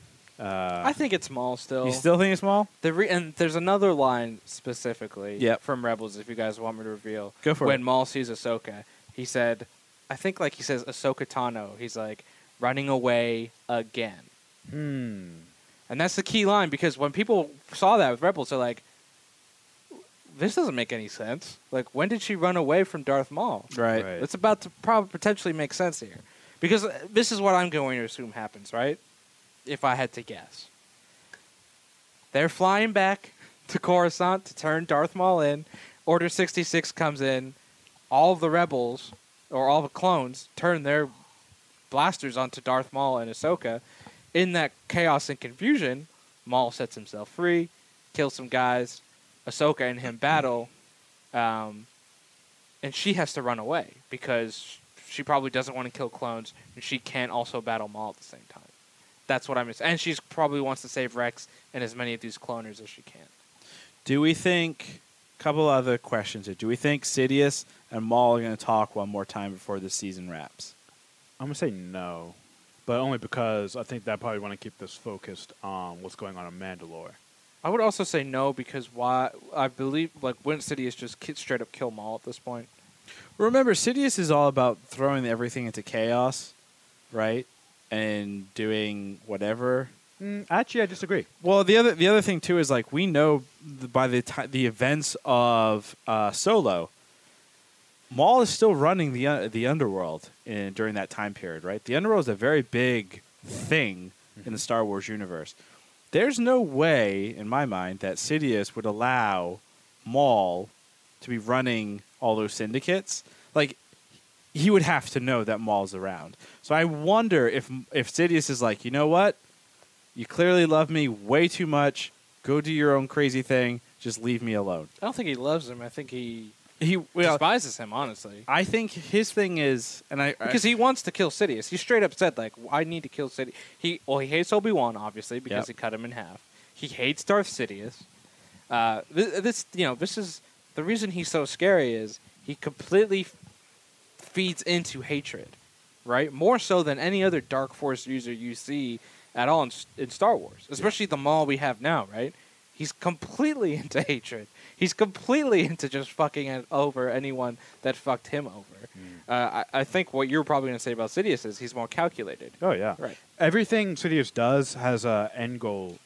I think it's Maul still. You still think it's Maul? And there's another line specifically from Rebels, if you guys want me to reveal. Go for it. When Maul sees Ahsoka, he said, I think like he says Ahsoka Tano. He's like, running away again. And that's the key line, because when people saw that with Rebels, they're like, this doesn't make any sense. Like, when did she run away from Darth Maul? Right. It's about to probably potentially make sense here. Because this is what I'm going to assume happens, right? If I had to guess. They're flying back to Coruscant to turn Darth Maul in. Order 66 comes in. All the rebels, or all the clones, turn their blasters onto Darth Maul and Ahsoka. In that chaos and confusion, Maul sets himself free, kills some guys. Ahsoka and him battle, and she has to run away because she probably doesn't want to kill clones, and she can't also battle Maul at the same time. That's what I miss. And she probably wants to save Rex and as many of these cloners as she can. Do we think, a couple other questions here, do we think Sidious and Maul are going to talk one more time before this season wraps? I'm going to say no, but only because I think they probably want to keep this focused on what's going on Mandalore. I would also say no because why? I believe like when Sidious just straight up kill Maul at this point. Remember, Sidious is all about throwing everything into chaos, right? And doing whatever. Actually, I disagree. Well, the other thing too is like we know by the events of Solo, Maul is still running the underworld during that time period, right? The underworld is a very big thing in the Star Wars universe. There's no way, in my mind, that Sidious would allow Maul to be running all those syndicates. Like, he would have to know that Maul's around. So I wonder if Sidious is like, you know what? You clearly love me way too much. Go do your own crazy thing. Just leave me alone. I don't think he loves him. I think he despises him, honestly. I think his thing is... Because he wants to kill Sidious. He straight up said, like, I need to kill Sidious. He hates Obi-Wan, obviously, because he cut him in half. He hates Darth Sidious. This is... The reason he's so scary is he completely feeds into hatred, right? More so than any other Dark Force user you see at all in Star Wars. Especially the Maul we have now, right? He's completely into hatred. He's completely into just fucking over anyone that fucked him over. I think what you're probably going to say about Sidious is he's more calculated. Oh, yeah. Right. Everything Sidious does has an end goal.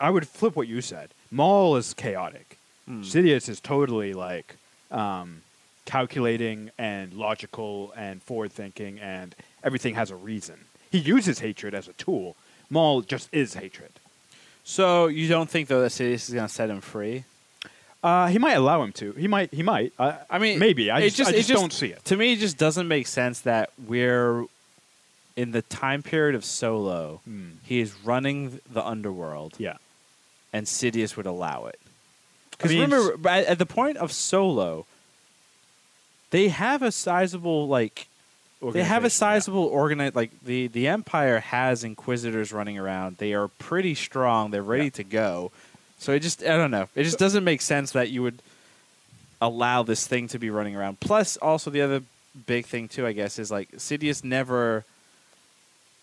I would flip what you said. Maul is chaotic. Sidious is totally, like, calculating and logical and forward-thinking, and everything has a reason. He uses hatred as a tool. Maul just is hatred. So you don't think, though, that Sidious is going to set him free? He might allow him to. He might. I mean, maybe. I just don't see it. To me, it just doesn't make sense that we're in the time period of Solo. He is running the underworld. Yeah. And Sidious would allow it. Because remember, at the point of Solo, they have a sizable, like... The Empire has Inquisitors running around. They are pretty strong. They're ready to go. So it just, I don't know. It just doesn't make sense that you would allow this thing to be running around. Plus, also the other big thing, too, I guess, is like Sidious never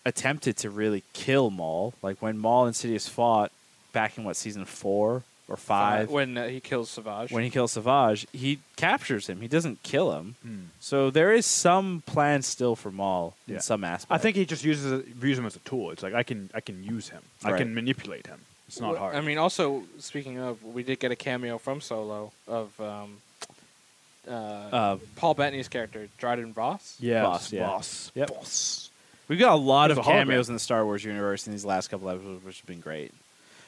attempted to really kill Maul. Like when Maul and Sidious fought back in, season 4 or 5? When he kills Savage. When he kills Savage, he captures him. He doesn't kill him. So there is some plan still for Maul in some aspect. I think he just views him as a tool. It's like, I can use him. Right. I can manipulate him. It's not hard. I mean, also, speaking of, we did get a cameo from Solo of Paul Bettany's character, Dryden Voss. Yeah. Voss. We've got a lot of cameos in the Star Wars universe in these last couple episodes, which has been great.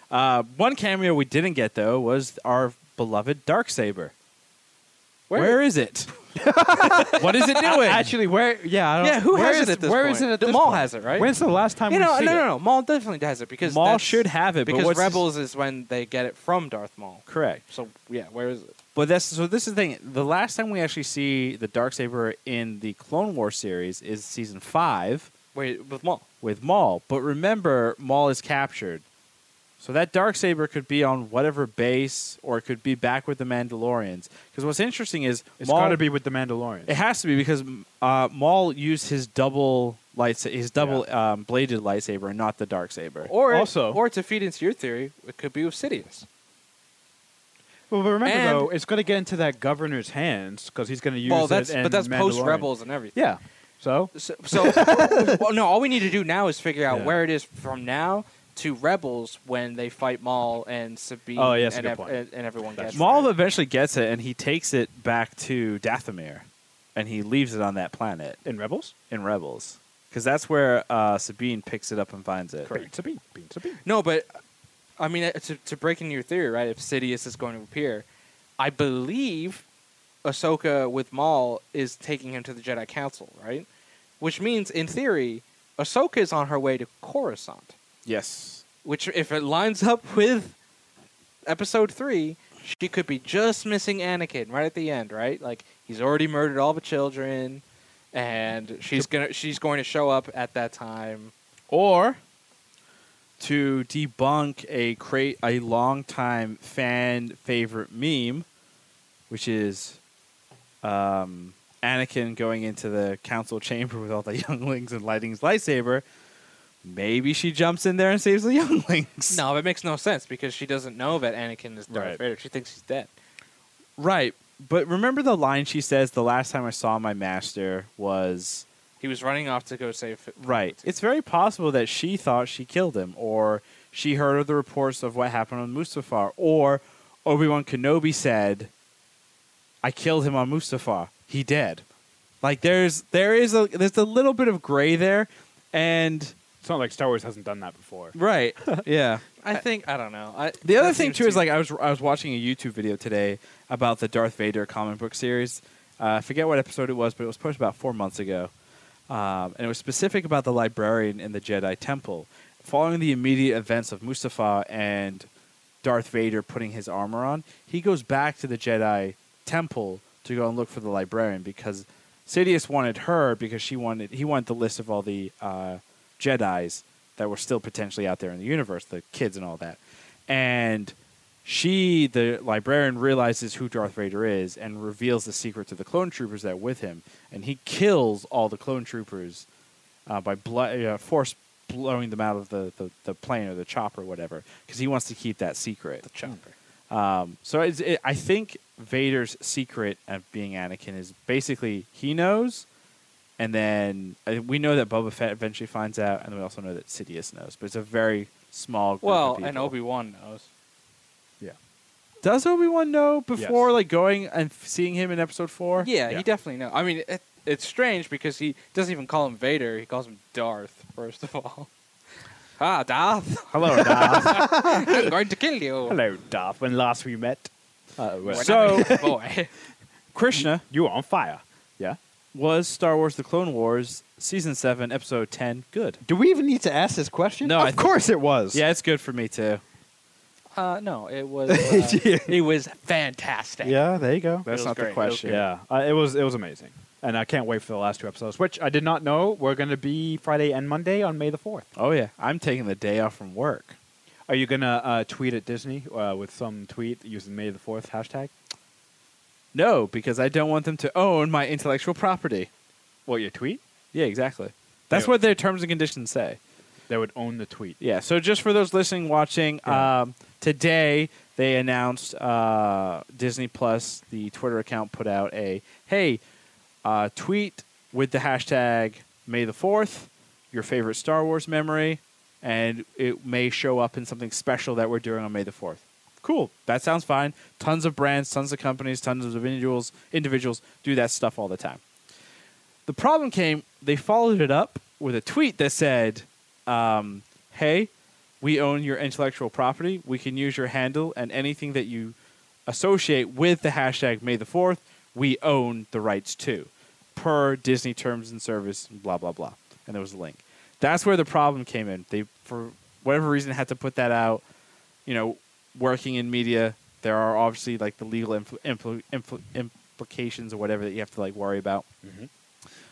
One cameo we didn't get, though, was our beloved Darksaber. Where is it? What is it doing? Actually, where? Yeah, I don't know. Yeah, where is it at this point? Maul has it, right? When's the last time we see it? No. Maul definitely has it. Because Maul should have it. Because Rebels is when they get it from Darth Maul. Correct. So, yeah, where is it? But this is the thing. The last time we actually see the Darksaber in the Clone Wars series is Season 5. Wait, with Maul. But remember, Maul is captured. So that Darksaber could be on whatever base, or it could be back with the Mandalorians. Because what's interesting is... It's got to be with the Mandalorians. It has to be, because Maul used his double-bladed lightsaber and not the Darksaber. Or to feed into your theory, it could be with Sidious. Well, but remember, though, it's going to get into that governor's hands, because he's going to use it and But that's post-Rebels and everything. Yeah. So all we need to do now is figure out where it is from now... to Rebels when they fight Maul and Sabine and everyone gets it. Maul eventually gets it, and he takes it back to Dathomir, and he leaves it on that planet. In Rebels? In Rebels. Because that's where Sabine picks it up and finds it. Correct. Sabine. No, but, I mean, to break into your theory, right, if Sidious is going to appear, I believe Ahsoka with Maul is taking him to the Jedi Council, right? Which means, in theory, Ahsoka is on her way to Coruscant. Yes. Which, if it lines up with episode 3, she could be just missing Anakin right at the end, right? Like, he's already murdered all the children, and she's going to show up at that time. Or to debunk a long-time fan favorite meme, which is Anakin going into the council chamber with all the younglings and lighting his lightsaber. Maybe she jumps in there and saves the younglings. No, that makes no sense because she doesn't know that Anakin is Darth Vader. She thinks he's dead. Right. But remember the line she says, the last time I saw my master was... He was running off to go save... Right. It's very possible that she thought she killed him, or she heard of the reports of what happened on Mustafar, or Obi-Wan Kenobi said, I killed him on Mustafar. He dead. Like, there's a little bit of gray there, and... It's not like Star Wars hasn't done that before. Right. Yeah. I don't know. The other thing, too, is like I was watching a YouTube video today about the Darth Vader comic book series. I forget what episode it was, but it was posted about 4 months ago. And it was specific about the librarian in the Jedi Temple. Following the immediate events of Mustafar and Darth Vader putting his armor on, he goes back to the Jedi Temple to go and look for the librarian because Sidious wanted her because he wanted the list of all the... Jedis that were still potentially out there in the universe, the kids and all that. And she, the librarian, realizes who Darth Vader is and reveals the secret to the clone troopers that are with him. And he kills all the clone troopers by force blowing them out of the plane or the chopper or whatever because he wants to keep that secret. The chopper. So I think Vader's secret of being Anakin is basically he knows... And then we know that Boba Fett eventually finds out, and we also know that Sidious knows. But it's a very small group of people. And Obi-Wan knows. Yeah. Does Obi-Wan know before going and seeing him in episode 4? Yeah, he definitely knows. I mean, it's strange because he doesn't even call him Vader. He calls him Darth, first of all. Ah, Darth. Hello, Darth. I'm going to kill you. Hello, Darth. When last we met. Boy. Krishna. You were on fire. Yeah. Was Star Wars The Clone Wars Season 7, Episode 10 good? Do we even need to ask this question? No, of course it was. Yeah, it's good for me, too. No, it was it was fantastic. Yeah, there you go. That's not great. The question. Yeah, it was amazing. And I can't wait for the last two episodes, which I did not know were going to be Friday and Monday on May the 4th. Oh, yeah. I'm taking the day off from work. Are you going to tweet at Disney with some tweet using May the 4th hashtag? No, because I don't want them to own my intellectual property. What, your tweet? Yeah, exactly. That's what their terms and conditions say. They would own the tweet. Yeah, so just for those listening, watching, today they announced Disney Plus, the Twitter account, put out a, hey, tweet with the hashtag May the 4th, your favorite Star Wars memory, and it may show up in something special that we're doing on May the 4th. Cool. That sounds fine. Tons of brands, tons of companies, tons of individuals do that stuff all the time. The problem came, they followed it up with a tweet that said, hey, we own your intellectual property. We can use your handle and anything that you associate with the hashtag May the 4th, we own the rights to, per Disney terms and service, blah, blah, blah. And there was a link. That's where the problem came in. They, for whatever reason, had to put that out, working in media, there are obviously like the legal implications or whatever that you have to like worry about. Mm-hmm.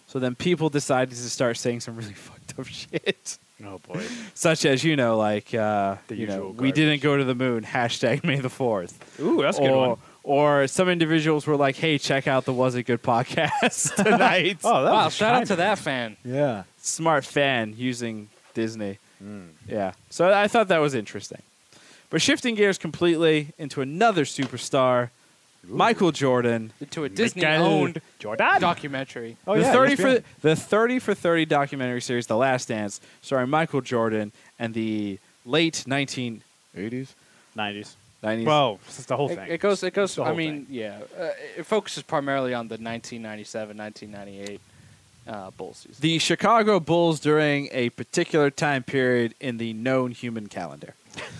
So then people decided to start saying some really fucked up shit. Oh boy! Such as the usual garbage. We didn't go to the moon. # May the 4th. Ooh, that's a good one. Or some individuals were like, "Hey, check out the Was It Good podcast tonight." Shout out to that fan. Yeah, smart fan using Disney. Mm. Yeah, so I thought that was interesting. But shifting gears completely into another superstar, Michael Jordan, into a Disney-owned documentary. Oh, yeah, the 30 for 30 documentary series, The Last Dance, starring Michael Jordan and the late 1980s, 90s. 90s. Well, it's the whole thing. It goes. I mean, yeah. It focuses primarily on the 1997, 1998 Bull season. The Chicago Bulls during a particular time period in the known human calendar.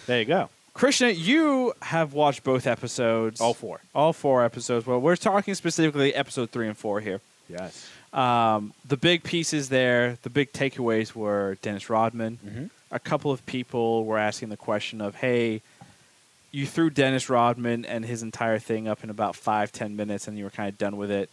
There you go. Krishna, you have watched both episodes. All four episodes. Well, we're talking specifically episode 3 and 4 here. Yes. The big pieces there, the big takeaways were Dennis Rodman. Mm-hmm. A couple of people were asking the question of, hey, you threw Dennis Rodman and his entire thing up in about 5-10 minutes and you were kind of done with it.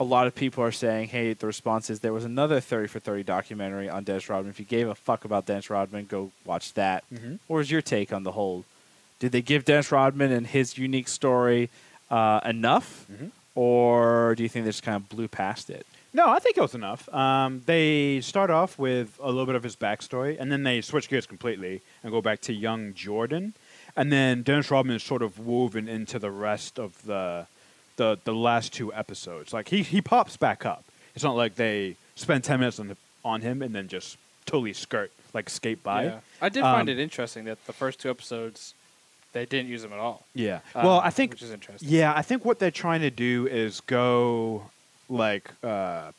A lot of people are saying, hey, the response is there was another 30 for 30 documentary on Dennis Rodman. If you gave a fuck about Dennis Rodman, go watch that. Mm-hmm. What was your take on the whole? Did they give Dennis Rodman and his unique story enough? Mm-hmm. Or do you think they just kind of blew past it? No, I think it was enough. They start off with a little bit of his backstory, and then they switch gears completely and go back to young Jordan. And then Dennis Rodman is sort of woven into the rest of the last 2 episodes. Like, he pops back up. It's not like they spend 10 minutes on him and then just totally skate by. Yeah. I did find it interesting that the first 2 episodes, they didn't use him at all. Yeah. Well, I think... Which is interesting. Yeah, I think what they're trying to do is go,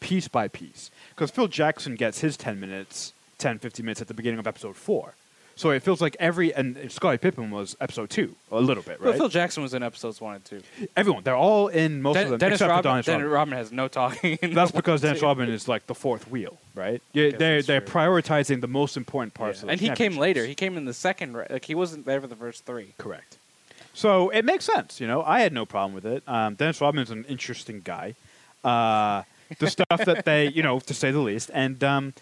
piece by piece. Because Phil Jackson gets his 10, 15 minutes at the beginning of episode 4. So it feels like and Scottie Pippen was episode 2 a little bit, right? Well, Phil Jackson was in episodes 1 and 2. Everyone, they're all in most of them except for Dennis Rodman. Dennis Rodman has no talking. That's because Dennis Rodman is like the fourth wheel, right? Yeah, they're prioritizing the most important parts. Yeah. Of the and he came later. He came in the second. Like he wasn't there for the first 3. Correct. So it makes sense. You know, I had no problem with it. Dennis Rodman's an interesting guy. The stuff that they, to say the least, and.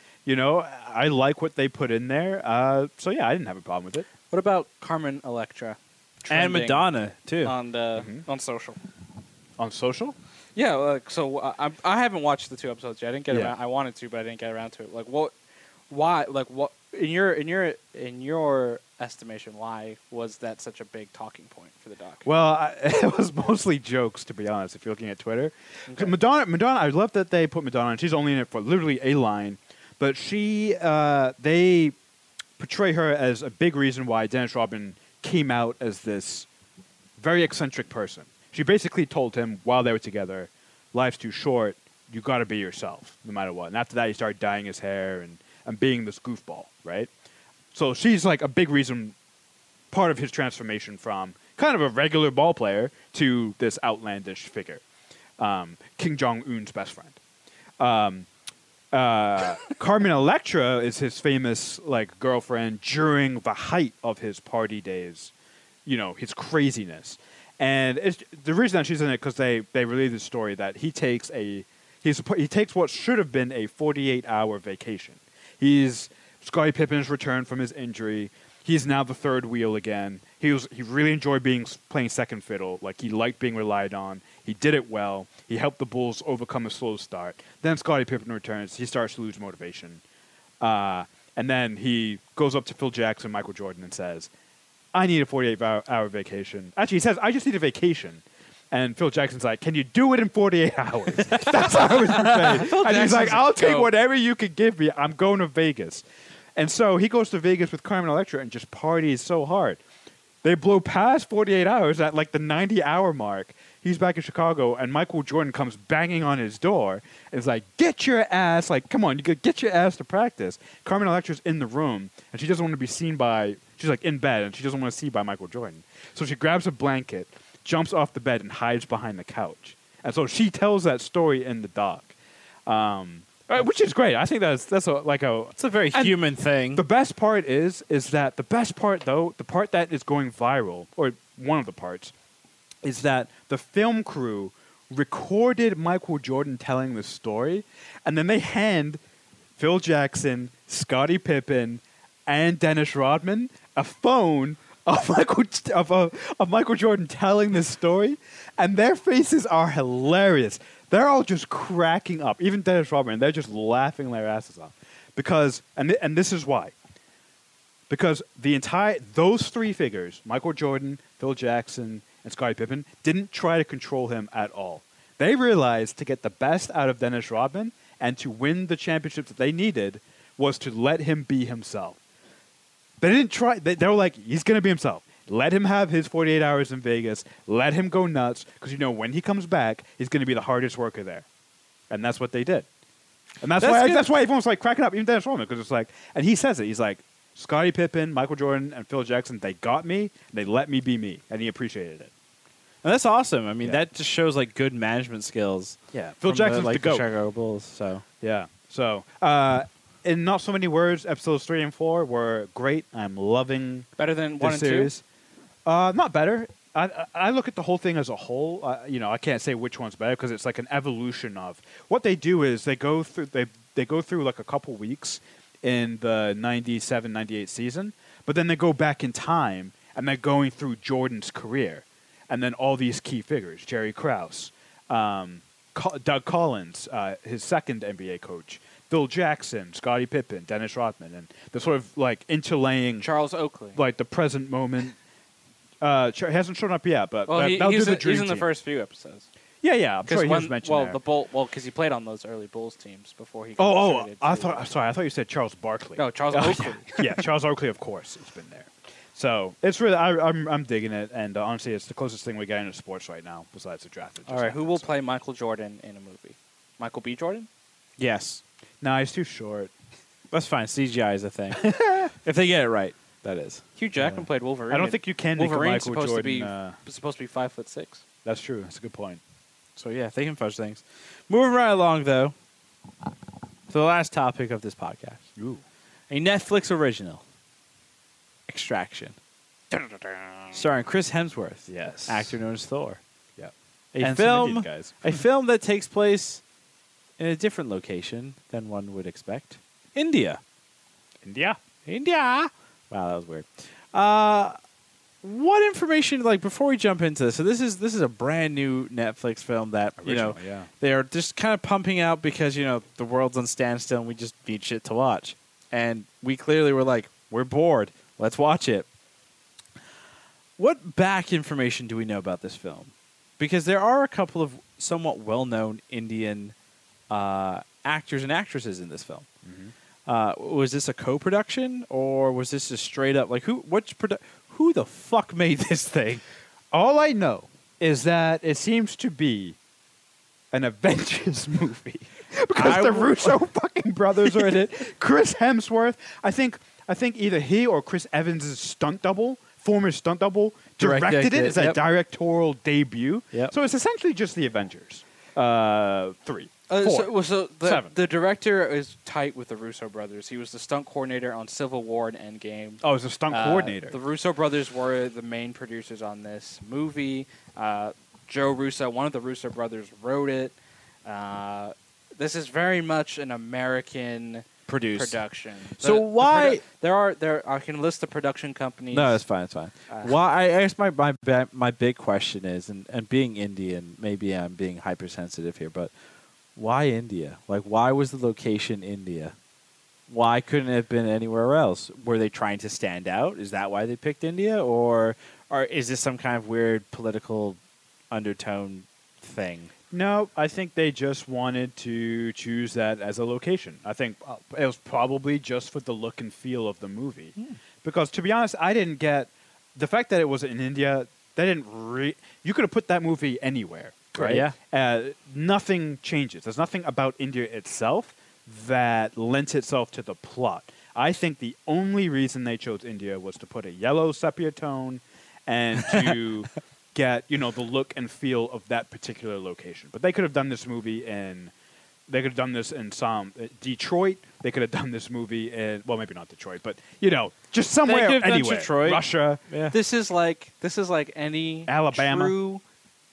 I like what they put in there. So, yeah, I didn't have a problem with it. What about Carmen Electra? And Madonna, too. On social. On social? Yeah. I haven't watched the 2 episodes yet. I didn't get around. I wanted to, but I didn't get around to it. Why? What? In your estimation, why was that such a big talking point for the doc? Well, it was mostly jokes, to be honest, if you're looking at Twitter. Okay. Madonna, I love that they put Madonna in. She's only in it for literally a line. But they portray her as a big reason why Dennis Rodman came out as this very eccentric person. She basically told him while they were together, life's too short, you got to be yourself no matter what. And after that, he started dyeing his hair and being this goofball, right? So she's like a big reason, part of his transformation from kind of a regular ball player to this outlandish figure. Kim Jong-un's best friend. Carmen Electra is his famous girlfriend during the height of his party days, his craziness, and it's the reason that she's in it because they relay the story that he takes what should have been a 48-hour vacation. He's Scottie Pippen's return from his injury. He's now the third wheel again. He really enjoyed playing second fiddle. He liked being relied on. He did it well. He helped the Bulls overcome a slow start. Then Scottie Pippen returns. He starts to lose motivation. And then he goes up to Phil Jackson, Michael Jordan, and says, I need a 48-hour vacation. Actually, he says, I just need a vacation. And Phil Jackson's like, can you do it in 48 hours? That's how it was portrayed. And he's like, I'll take whatever you can give me. I'm going to Vegas. And so he goes to Vegas with Carmen Electra and just parties so hard. They blow past 48 hours at the 90-hour mark. He's back in Chicago, and Michael Jordan comes banging on his door. And is like, get your ass. Come on, you could get your ass to practice. Carmen Electra's in the room, and she doesn't want to be seen by... She's, in bed, and she doesn't want to see by Michael Jordan. So she grabs a blanket, jumps off the bed, and hides behind the couch. And so she tells that story in the doc, which is great. I think that's a very human thing. The best part is that the part that is going viral, or one of the parts... is that the film crew recorded Michael Jordan telling this story, and then they hand Phil Jackson, Scottie Pippen, and Dennis Rodman a phone of Michael Jordan telling this story, and their faces are hilarious. They're all just cracking up. Even Dennis Rodman, they're just laughing their asses off. Because, and this is why. Because the entire, those three figures, Michael Jordan, Phil Jackson, and Scottie Pippen, didn't try to control him at all. They realized to get the best out of Dennis Rodman and to win the championships that they needed was to let him be himself. They didn't try. They were like, he's going to be himself. Let him have his 48 hours in Vegas. Let him go nuts because, you know, when he comes back, he's going to be the hardest worker there. And that's what they did. And that's why everyone's like cracking up, even Dennis Rodman, because it's like, and he says it. He's like, Scottie Pippen, Michael Jordan, and Phil Jackson, they got me. And they let me be me. And he appreciated it. And that's awesome. I mean, that just shows like good management skills. Yeah. Phil Jackson's the GOAT. Chicago Bulls. So, yeah. So, in not so many words, episodes 3 and 4 were great. I'm loving better than 1 and 2. Not better. I look at the whole thing as a whole. You know, I can't say which one's better because it's like an evolution of what they do. Is they go through they go through like a couple weeks in the 97, 98 season, but then they go back in time and they're going through Jordan's career, and then all these key figures: Jerry Krause, Doug Collins, his second NBA coach. Phil Jackson, Scottie Pippen, Dennis Rodman, and the sort of like interlaying Charles Oakley, like the present moment. Hasn't shown up yet, but well, he's in the first few episodes. Yeah, I'm sure he was mentioned. Well, there. Because he played on those early Bulls teams before he. I thought you said Charles Barkley. No, Charles Oakley. Yeah, Charles Oakley. Of course, it's been there. So it's really I'm digging it, and honestly, it's the closest thing we got into sports right now besides the draft. All right, who will play Michael Jordan in a movie? Michael B. Jordan. Yes. No, he's too short. That's fine. CGI is a thing. If they get it right, that is. Hugh Jackman played Wolverine. I don't think you can make Wolverine's a Michael supposed Jordan. Supposed to be 5'6". That's true. That's a good point. So yeah, they can fudge things. Moving right along though, to the last topic of this podcast. Ooh. A Netflix original, Extraction, starring Chris Hemsworth, yes, actor known as Thor. Yeah. A film that takes place in a different location than one would expect. India. Wow, that was weird. What information, like, before we jump into this, so this is a brand new Netflix film that, they are just kind of pumping out because, you know, the world's on standstill and we just need shit to watch. And we clearly were like, we're bored. Let's watch it. What back information do we know about this film? Because there are a couple of somewhat well-known Indian actors and actresses in this film. Mm-hmm. Was this a co-production or was this just straight up like who the fuck made this thing? All I know is that it seems to be an Avengers movie because the Russo fucking brothers are in it. Chris Hemsworth, I think either he or Chris Evans' former stunt double, directed it. It's a directorial debut. Yep. So it's essentially just the Avengers 3. The director is tight with the Russo brothers. He was the stunt coordinator on Civil War and Endgame. Oh, he was a stunt coordinator. The Russo brothers were the main producers on this movie. Joe Russo, one of the Russo brothers, wrote it. This is very much an American production. I can list the production companies. No, that's fine. Why? I guess my big question is, and being Indian, maybe I'm being hypersensitive here, but. Why India? Like, why was the location India? Why couldn't it have been anywhere else? Were they trying to stand out? Is that why they picked India? Or is this some kind of weird political undertone thing? No, I think they just wanted to choose that as a location. I think it was probably just for the look and feel of the movie. Mm. Because, to be honest, I didn't get... The fact that it was in India, they didn't... You could have put that movie anywhere. Right. Yeah. Nothing changes. There's nothing about India itself that lends itself to the plot. I think the only reason they chose India was to put a yellow sepia tone and to get, you know, the look and feel of that particular location. But they could have done this movie in Detroit. They could have done this movie in maybe not Detroit, but you know, just somewhere anywhere. Detroit. Russia. Yeah. This is like any Alabama. True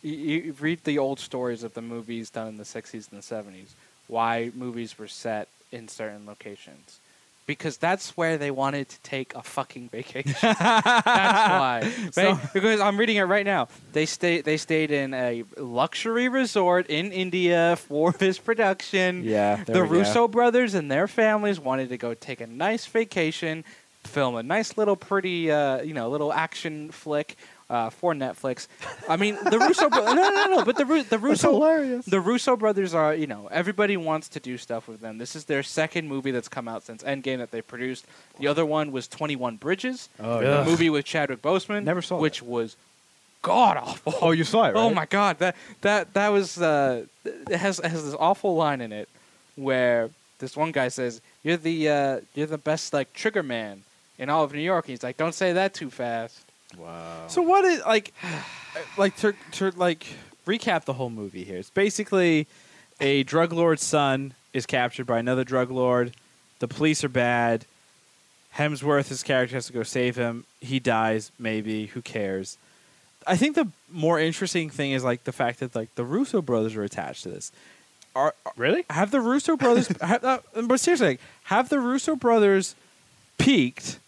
You read the old stories of the movies done in the 60s and the 70s, why movies were set in certain locations. Because that's where they wanted to take a fucking vacation. That's why. So, because I'm reading it right now. They stayed in a luxury resort in India for this production. Yeah. The Russo brothers and their families wanted to go take a nice vacation, film a nice little pretty, little action flick for Netflix. I mean, the Russo but the Russo brothers are, everybody wants to do stuff with them. This is their second movie that's come out since Endgame that they produced. The other one was 21 Bridges, the movie with Chadwick Boseman. Never saw which that. Was god awful. Oh, you saw it, right? Oh my god, that was it has this awful line in it where this one guy says, "You're the best like trigger man in all of New York." And he's like, "Don't say that too fast." Wow. So what is to recap the whole movie here? It's basically a drug lord's son is captured by another drug lord. The police are bad. Hemsworth, his character, has to go save him. He dies. Maybe who cares? I think the more interesting thing is the fact that the Russo brothers are attached to this. Really? Have the Russo brothers? But seriously, have the Russo brothers peaked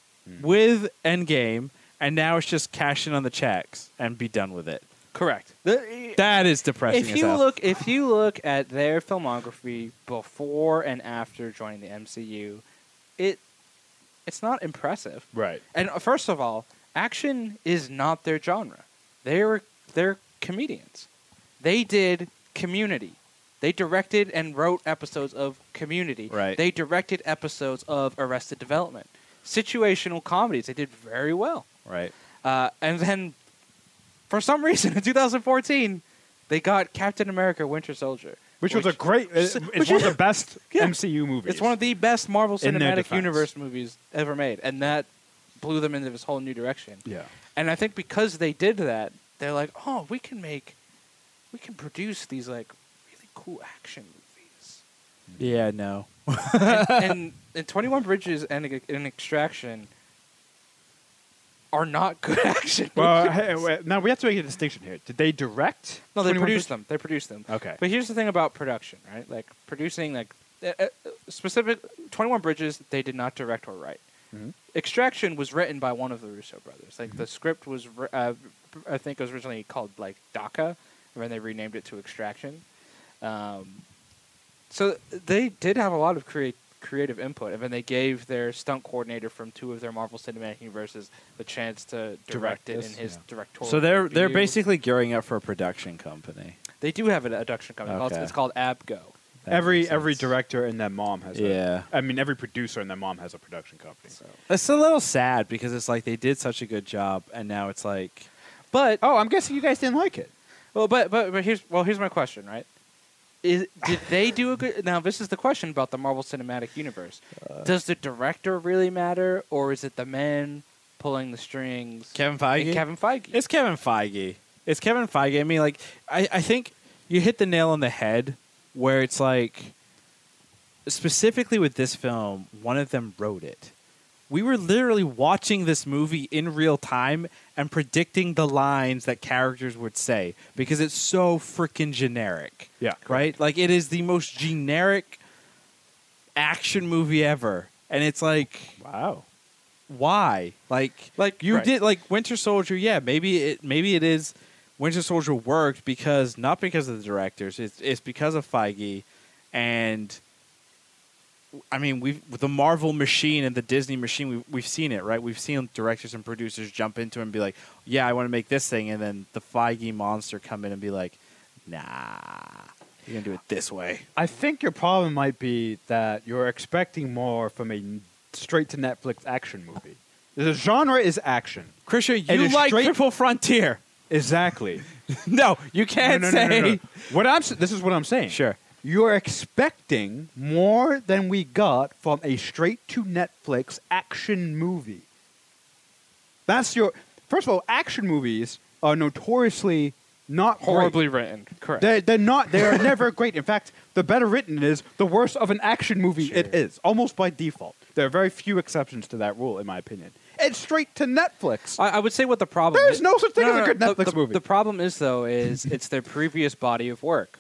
with Endgame? And now it's just cash in on the checks and be done with it. Correct. That is depressing. If you look at their filmography before and after joining the MCU, it's not impressive. Right. And first of all, action is not their genre. They're comedians. They did Community. They directed and wrote episodes of Community. Right. They directed episodes of Arrested Development. Situational comedies. They did very well. Right. And then, for some reason, in 2014, they got Captain America Winter Soldier. Which was a great... It's one of the best MCU movies. It's one of the best Marvel Cinematic Universe movies ever made. And that blew them into this whole new direction. Yeah. And I think because they did that, they're like, oh, we can produce these, really cool action movies. Yeah, no. and 21 Bridges and Extraction... are not good action. Well, now we have to make a distinction here. Did they direct? No, they produced them. They produced them. Okay. But here's the thing about production, right? Producing, specific 21 Bridges, they did not direct or write. Mm-hmm. Extraction was written by one of the Russo brothers. The script was, I think it was originally called, DACA, and then they renamed it to Extraction. So they did have a lot of creative input, and then they gave their stunt coordinator from two of their Marvel Cinematic Universes the chance to direct it in his directorial. So they're basically gearing up for a production company. They do have a production company. Okay. It's called Abgo. Every director and their mom has. Every producer and their mom has a production company. So. It's a little sad because it's they did such a good job, and now it's but I'm guessing you guys didn't like it. Well, but here's my question, right? Did they do a good... Now, this is the question about the Marvel Cinematic Universe. Does the director really matter, or is it the man pulling the strings? Kevin Feige. It's Kevin Feige. I mean, I think you hit the nail on the head where it's specifically with this film, one of them wrote it. We were literally watching this movie in real time and predicting the lines that characters would say because it's so freaking generic. Yeah. Right? It is the most generic action movie ever. And it's wow. Why? You did Winter Soldier, yeah, maybe it is Winter Soldier worked not because of the directors, it's because of Feige and I mean, the Marvel machine and the Disney machine, we've seen it, right? We've seen directors and producers jump into it and be like, yeah, I want to make this thing. And then the Feige monster come in and be like, nah, you're going to do it this way. I think your problem might be that you're expecting more from a straight-to-Netflix action movie. The genre is action. Krishna, you like Triple Frontier. Exactly. No, you can't say. No. This is what I'm saying. Sure. You're expecting more than we got from a straight-to-Netflix action movie. First of all, action movies are notoriously not horribly written. Correct. They're not. They are never great. In fact, the better written it is, the worse of an action movie it is, almost by default. There are very few exceptions to that rule, in my opinion. It's straight to Netflix. I would say what the problem is. There's no such thing as a good Netflix movie. The problem is, though, it's their previous body of work.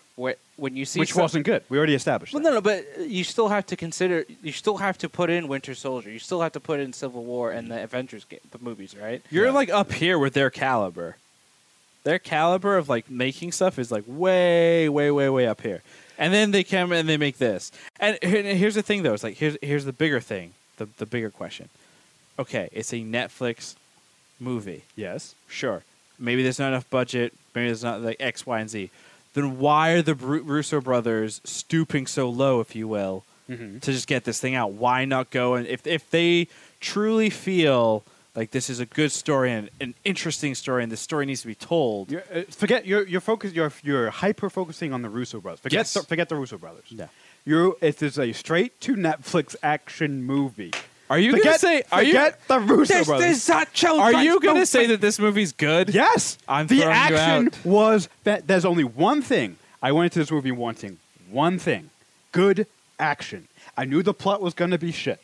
when you see which wasn't good. We already established. Well, that. No, but you still have to consider. You still have to put in Winter Soldier. You still have to put in Civil War and the Avengers movies, right? You're like up here with their caliber. Their caliber of like making stuff is like way, way, way, way up here. And then they come and they make this. And here's the thing, though. It's like here's the bigger thing, the bigger question. Okay, it's a Netflix movie. Yes, sure. Maybe there's not enough budget. Maybe there's not like X, Y, and Z. Then why are the Russo brothers stooping so low, if you will, to just get this thing out? Why not go and if they truly feel like this is a good story and an interesting story, and the story needs to be told. You're hyper focusing on the Russo brothers. Forget the Russo brothers. Yeah, it is a straight to Netflix action movie. Are you going to say? The Russo brothers. Are you going to say that this movie's good? Yes. The action was that. There's only one thing I went into this movie wanting. One thing, good action. I knew the plot was going to be shit.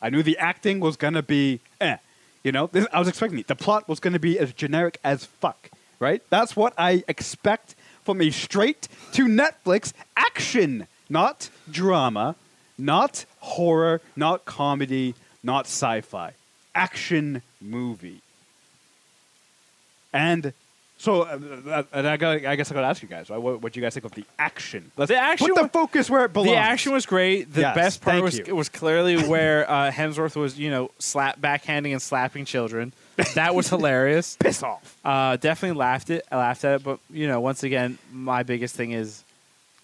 I knew the acting was going to be eh. You know, I was expecting it. The plot was going to be as generic as fuck, right? That's what I expect from a straight to Netflix action, not drama, not horror, not comedy, not sci-fi, action movie. And so, I guess I got to ask you guys, what do you guys think of the action? Put the focus where it belongs. The action was great. The best part was clearly where Hemsworth was, backhanding and slapping children. That was hilarious. Piss off. Definitely laughed at it. But once again, my biggest thing is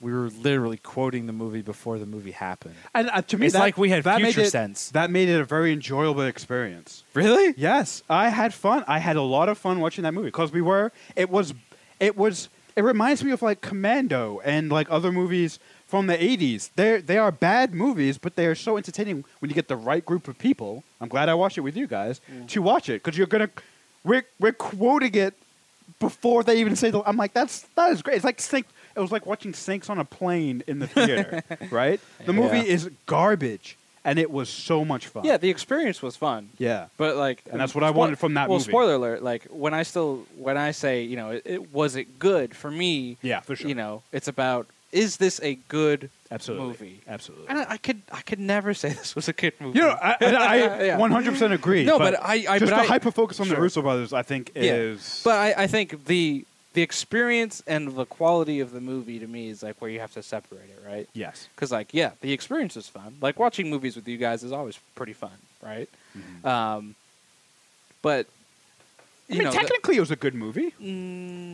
we were literally quoting the movie before the movie happened. And to me, it's like we had future sense. That made it a very enjoyable experience. Really? Yes, I had fun. I had a lot of fun watching that movie because we were. It reminds me of like Commando and like other movies from the 80s. They are bad movies, but they are so entertaining when you get the right group of people. I'm glad I watched it with you guys to watch it because we're quoting it before they even say the. I'm like that is great. It's like Sync. It was like watching Sinks on a plane in the theater, right? The movie is garbage, and it was so much fun. Yeah, the experience was fun. Yeah, but like, and that's what I wanted from that movie. Well, spoiler alert! Like when I say it was it good for me? Yeah, for sure. It's about is this a good movie? Absolutely. And I could never say this was a good movie. I 100% agree. No, but the hyper focus on the Russo brothers, I think is. But I think the. The experience and the quality of the movie to me is like where you have to separate it, right? Yes. Because the experience is fun. Like watching movies with you guys is always pretty fun, right? Mm-hmm. But technically it was a good movie,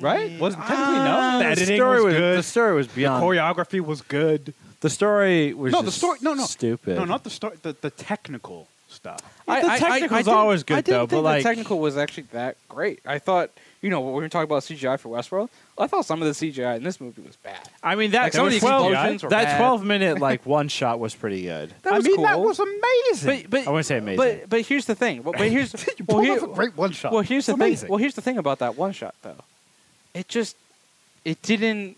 right? Wasn't technically no. The editing was good. The story was beyond. The choreography was good. The story was stupid. No, not the story. The technical stuff. The technical was always good though. I didn't think the technical was actually that great. I thought. When we were talking about CGI for Westworld, I thought some of the CGI in this movie was bad. I mean, that 12-minute one shot was pretty good. That was amazing. But I wouldn't say amazing. But here's the thing. A great one shot. Well, here's the thing. Well, here's the thing about that one shot though. It didn't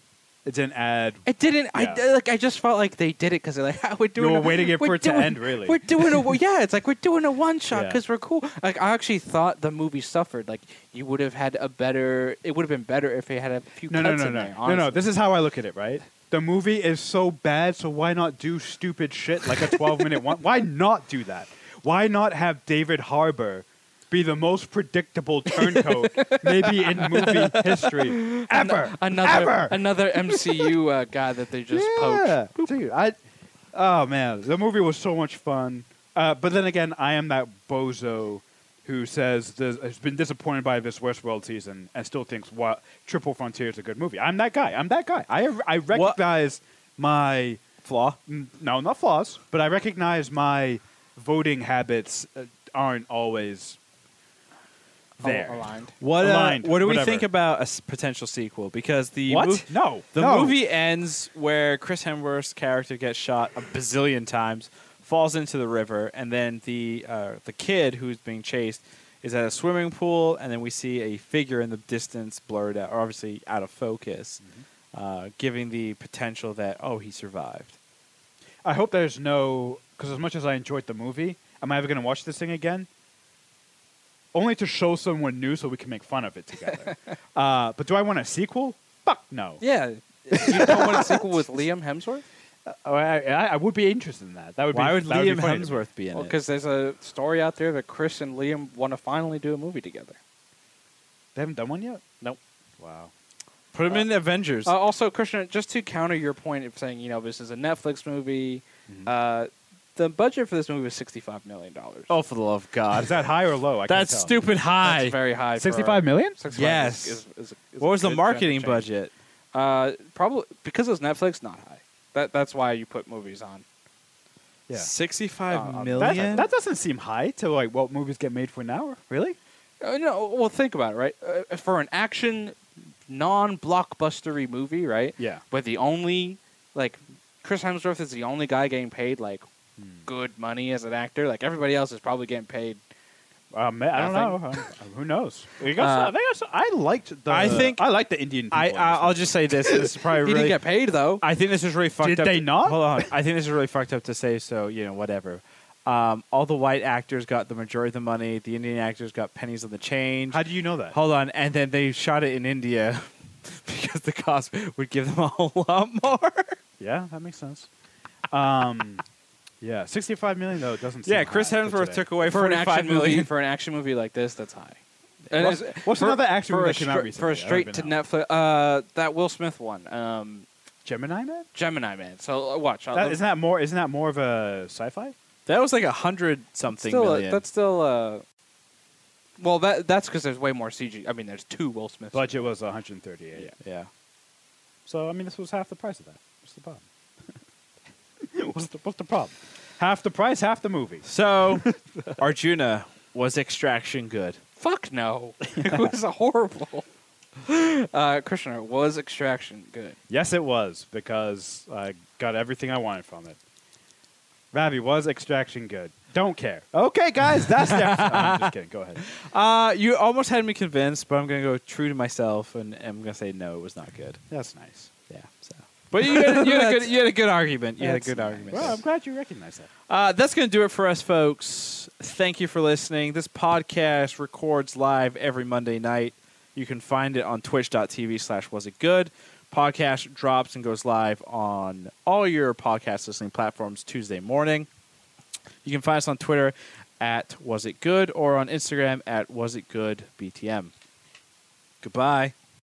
add. It didn't. Yeah. I just felt like they did it because they're like, we're doing. We're waiting for it to end, really. We're doing a. Yeah, it's like we're doing a one shot because we're cool. Like I actually thought the movie suffered. Like you would have had a better. It would have been better if it had a few cuts in there. No. This is how I look at it. Right. The movie is so bad, so why not do stupid shit like a 12-minute one? Why not do that? Why not have David Harbour be the most predictable turncoat maybe in movie history ever. Another MCU guy that they just poached. Dude, oh, man. The movie was so much fun. But then again, I am that bozo who says has been disappointed by this Westworld season and still thinks Triple Frontier is a good movie. I'm that guy. I recognize my... Flaw? No, not flaws. But I recognize my voting habits aren't always... There. Aligned. What do we think about a potential sequel? Because the movie ends where Chris Hemsworth's character gets shot a bazillion times, falls into the river, and then the kid who's being chased is at a swimming pool, and then we see a figure in the distance blurred out, or obviously out of focus, giving the potential that he survived. I hope there's no, because as much as I enjoyed the movie, am I ever going to watch this thing again? Only to show someone new so we can make fun of it together. But do I want a sequel? Fuck no. Yeah. You don't want a sequel with Liam Hemsworth? I would be interested in that. Why would Liam Hemsworth be in it? Because there's a story out there that Chris and Liam want to finally do a movie together. They haven't done one yet? Nope. Wow. Put him in Avengers. Also, Krishna, just to counter your point of saying, you know, this is a Netflix movie, the budget for this movie was $65 million. Oh, for the love of God. Is that high or low? That's stupid high. That's very high. $65 million? Yes. Is what was the marketing budget? Probably because it was Netflix, not high. That's why you put movies on. Yeah. $65 million? That doesn't seem high to like what movies get made for now, really? No, well, think about it, right? For an action, non-blockbustery movie, right? Yeah. But the only, like, Chris Hemsworth is the only guy getting paid, like, good money as an actor. Like, everybody else is probably getting paid. I don't know. Who knows? I liked the Indian people. I'll just say this. This is probably he didn't get paid, though. I think this is really fucked up. Did they not? Hold on. I think this is really fucked up to say, so, you know, whatever. All the white actors got the majority of the money. The Indian actors got pennies on the change. How do you know that? Hold on. And then they shot it in India because the cost would give them a whole lot more. Yeah, that makes sense. Yeah, $65 million though doesn't seem Chris Hemsworth took away $45 million for an action movie like this. That's high. And what's another action movie that came out recently? For a straight to Netflix, that Will Smith one, Gemini Man. Gemini Man. So watch. Isn't that more of a sci-fi? That was like 100-something million. That's still. Well, that's because there's way more CG. I mean, there's two Will Smiths. Budget was 138. Yeah. So I mean, this was half the price of that. What's the problem? What's the problem? Half the price, half the movie. So, Arjuna, was Extraction good? Fuck no. It was horrible. Krishna, was Extraction good? Yes, it was, because I got everything I wanted from it. Ravi, was Extraction good? Don't care. Okay, guys, that's the episode. I'm just kidding. Go ahead. You almost had me convinced, but I'm going to go true to myself, and I'm going to say no, it was not good. That's nice. Yeah, so. But you had a good argument. You had a good argument. Well, I'm glad you recognized that. That's going to do it for us, folks. Thank you for listening. This podcast records live every Monday night. You can find it on twitch.tv/wasitgood. Podcast drops and goes live on all your podcast listening platforms Tuesday morning. You can find us on Twitter @wasitgood or on Instagram @wasitgoodbtm. Goodbye.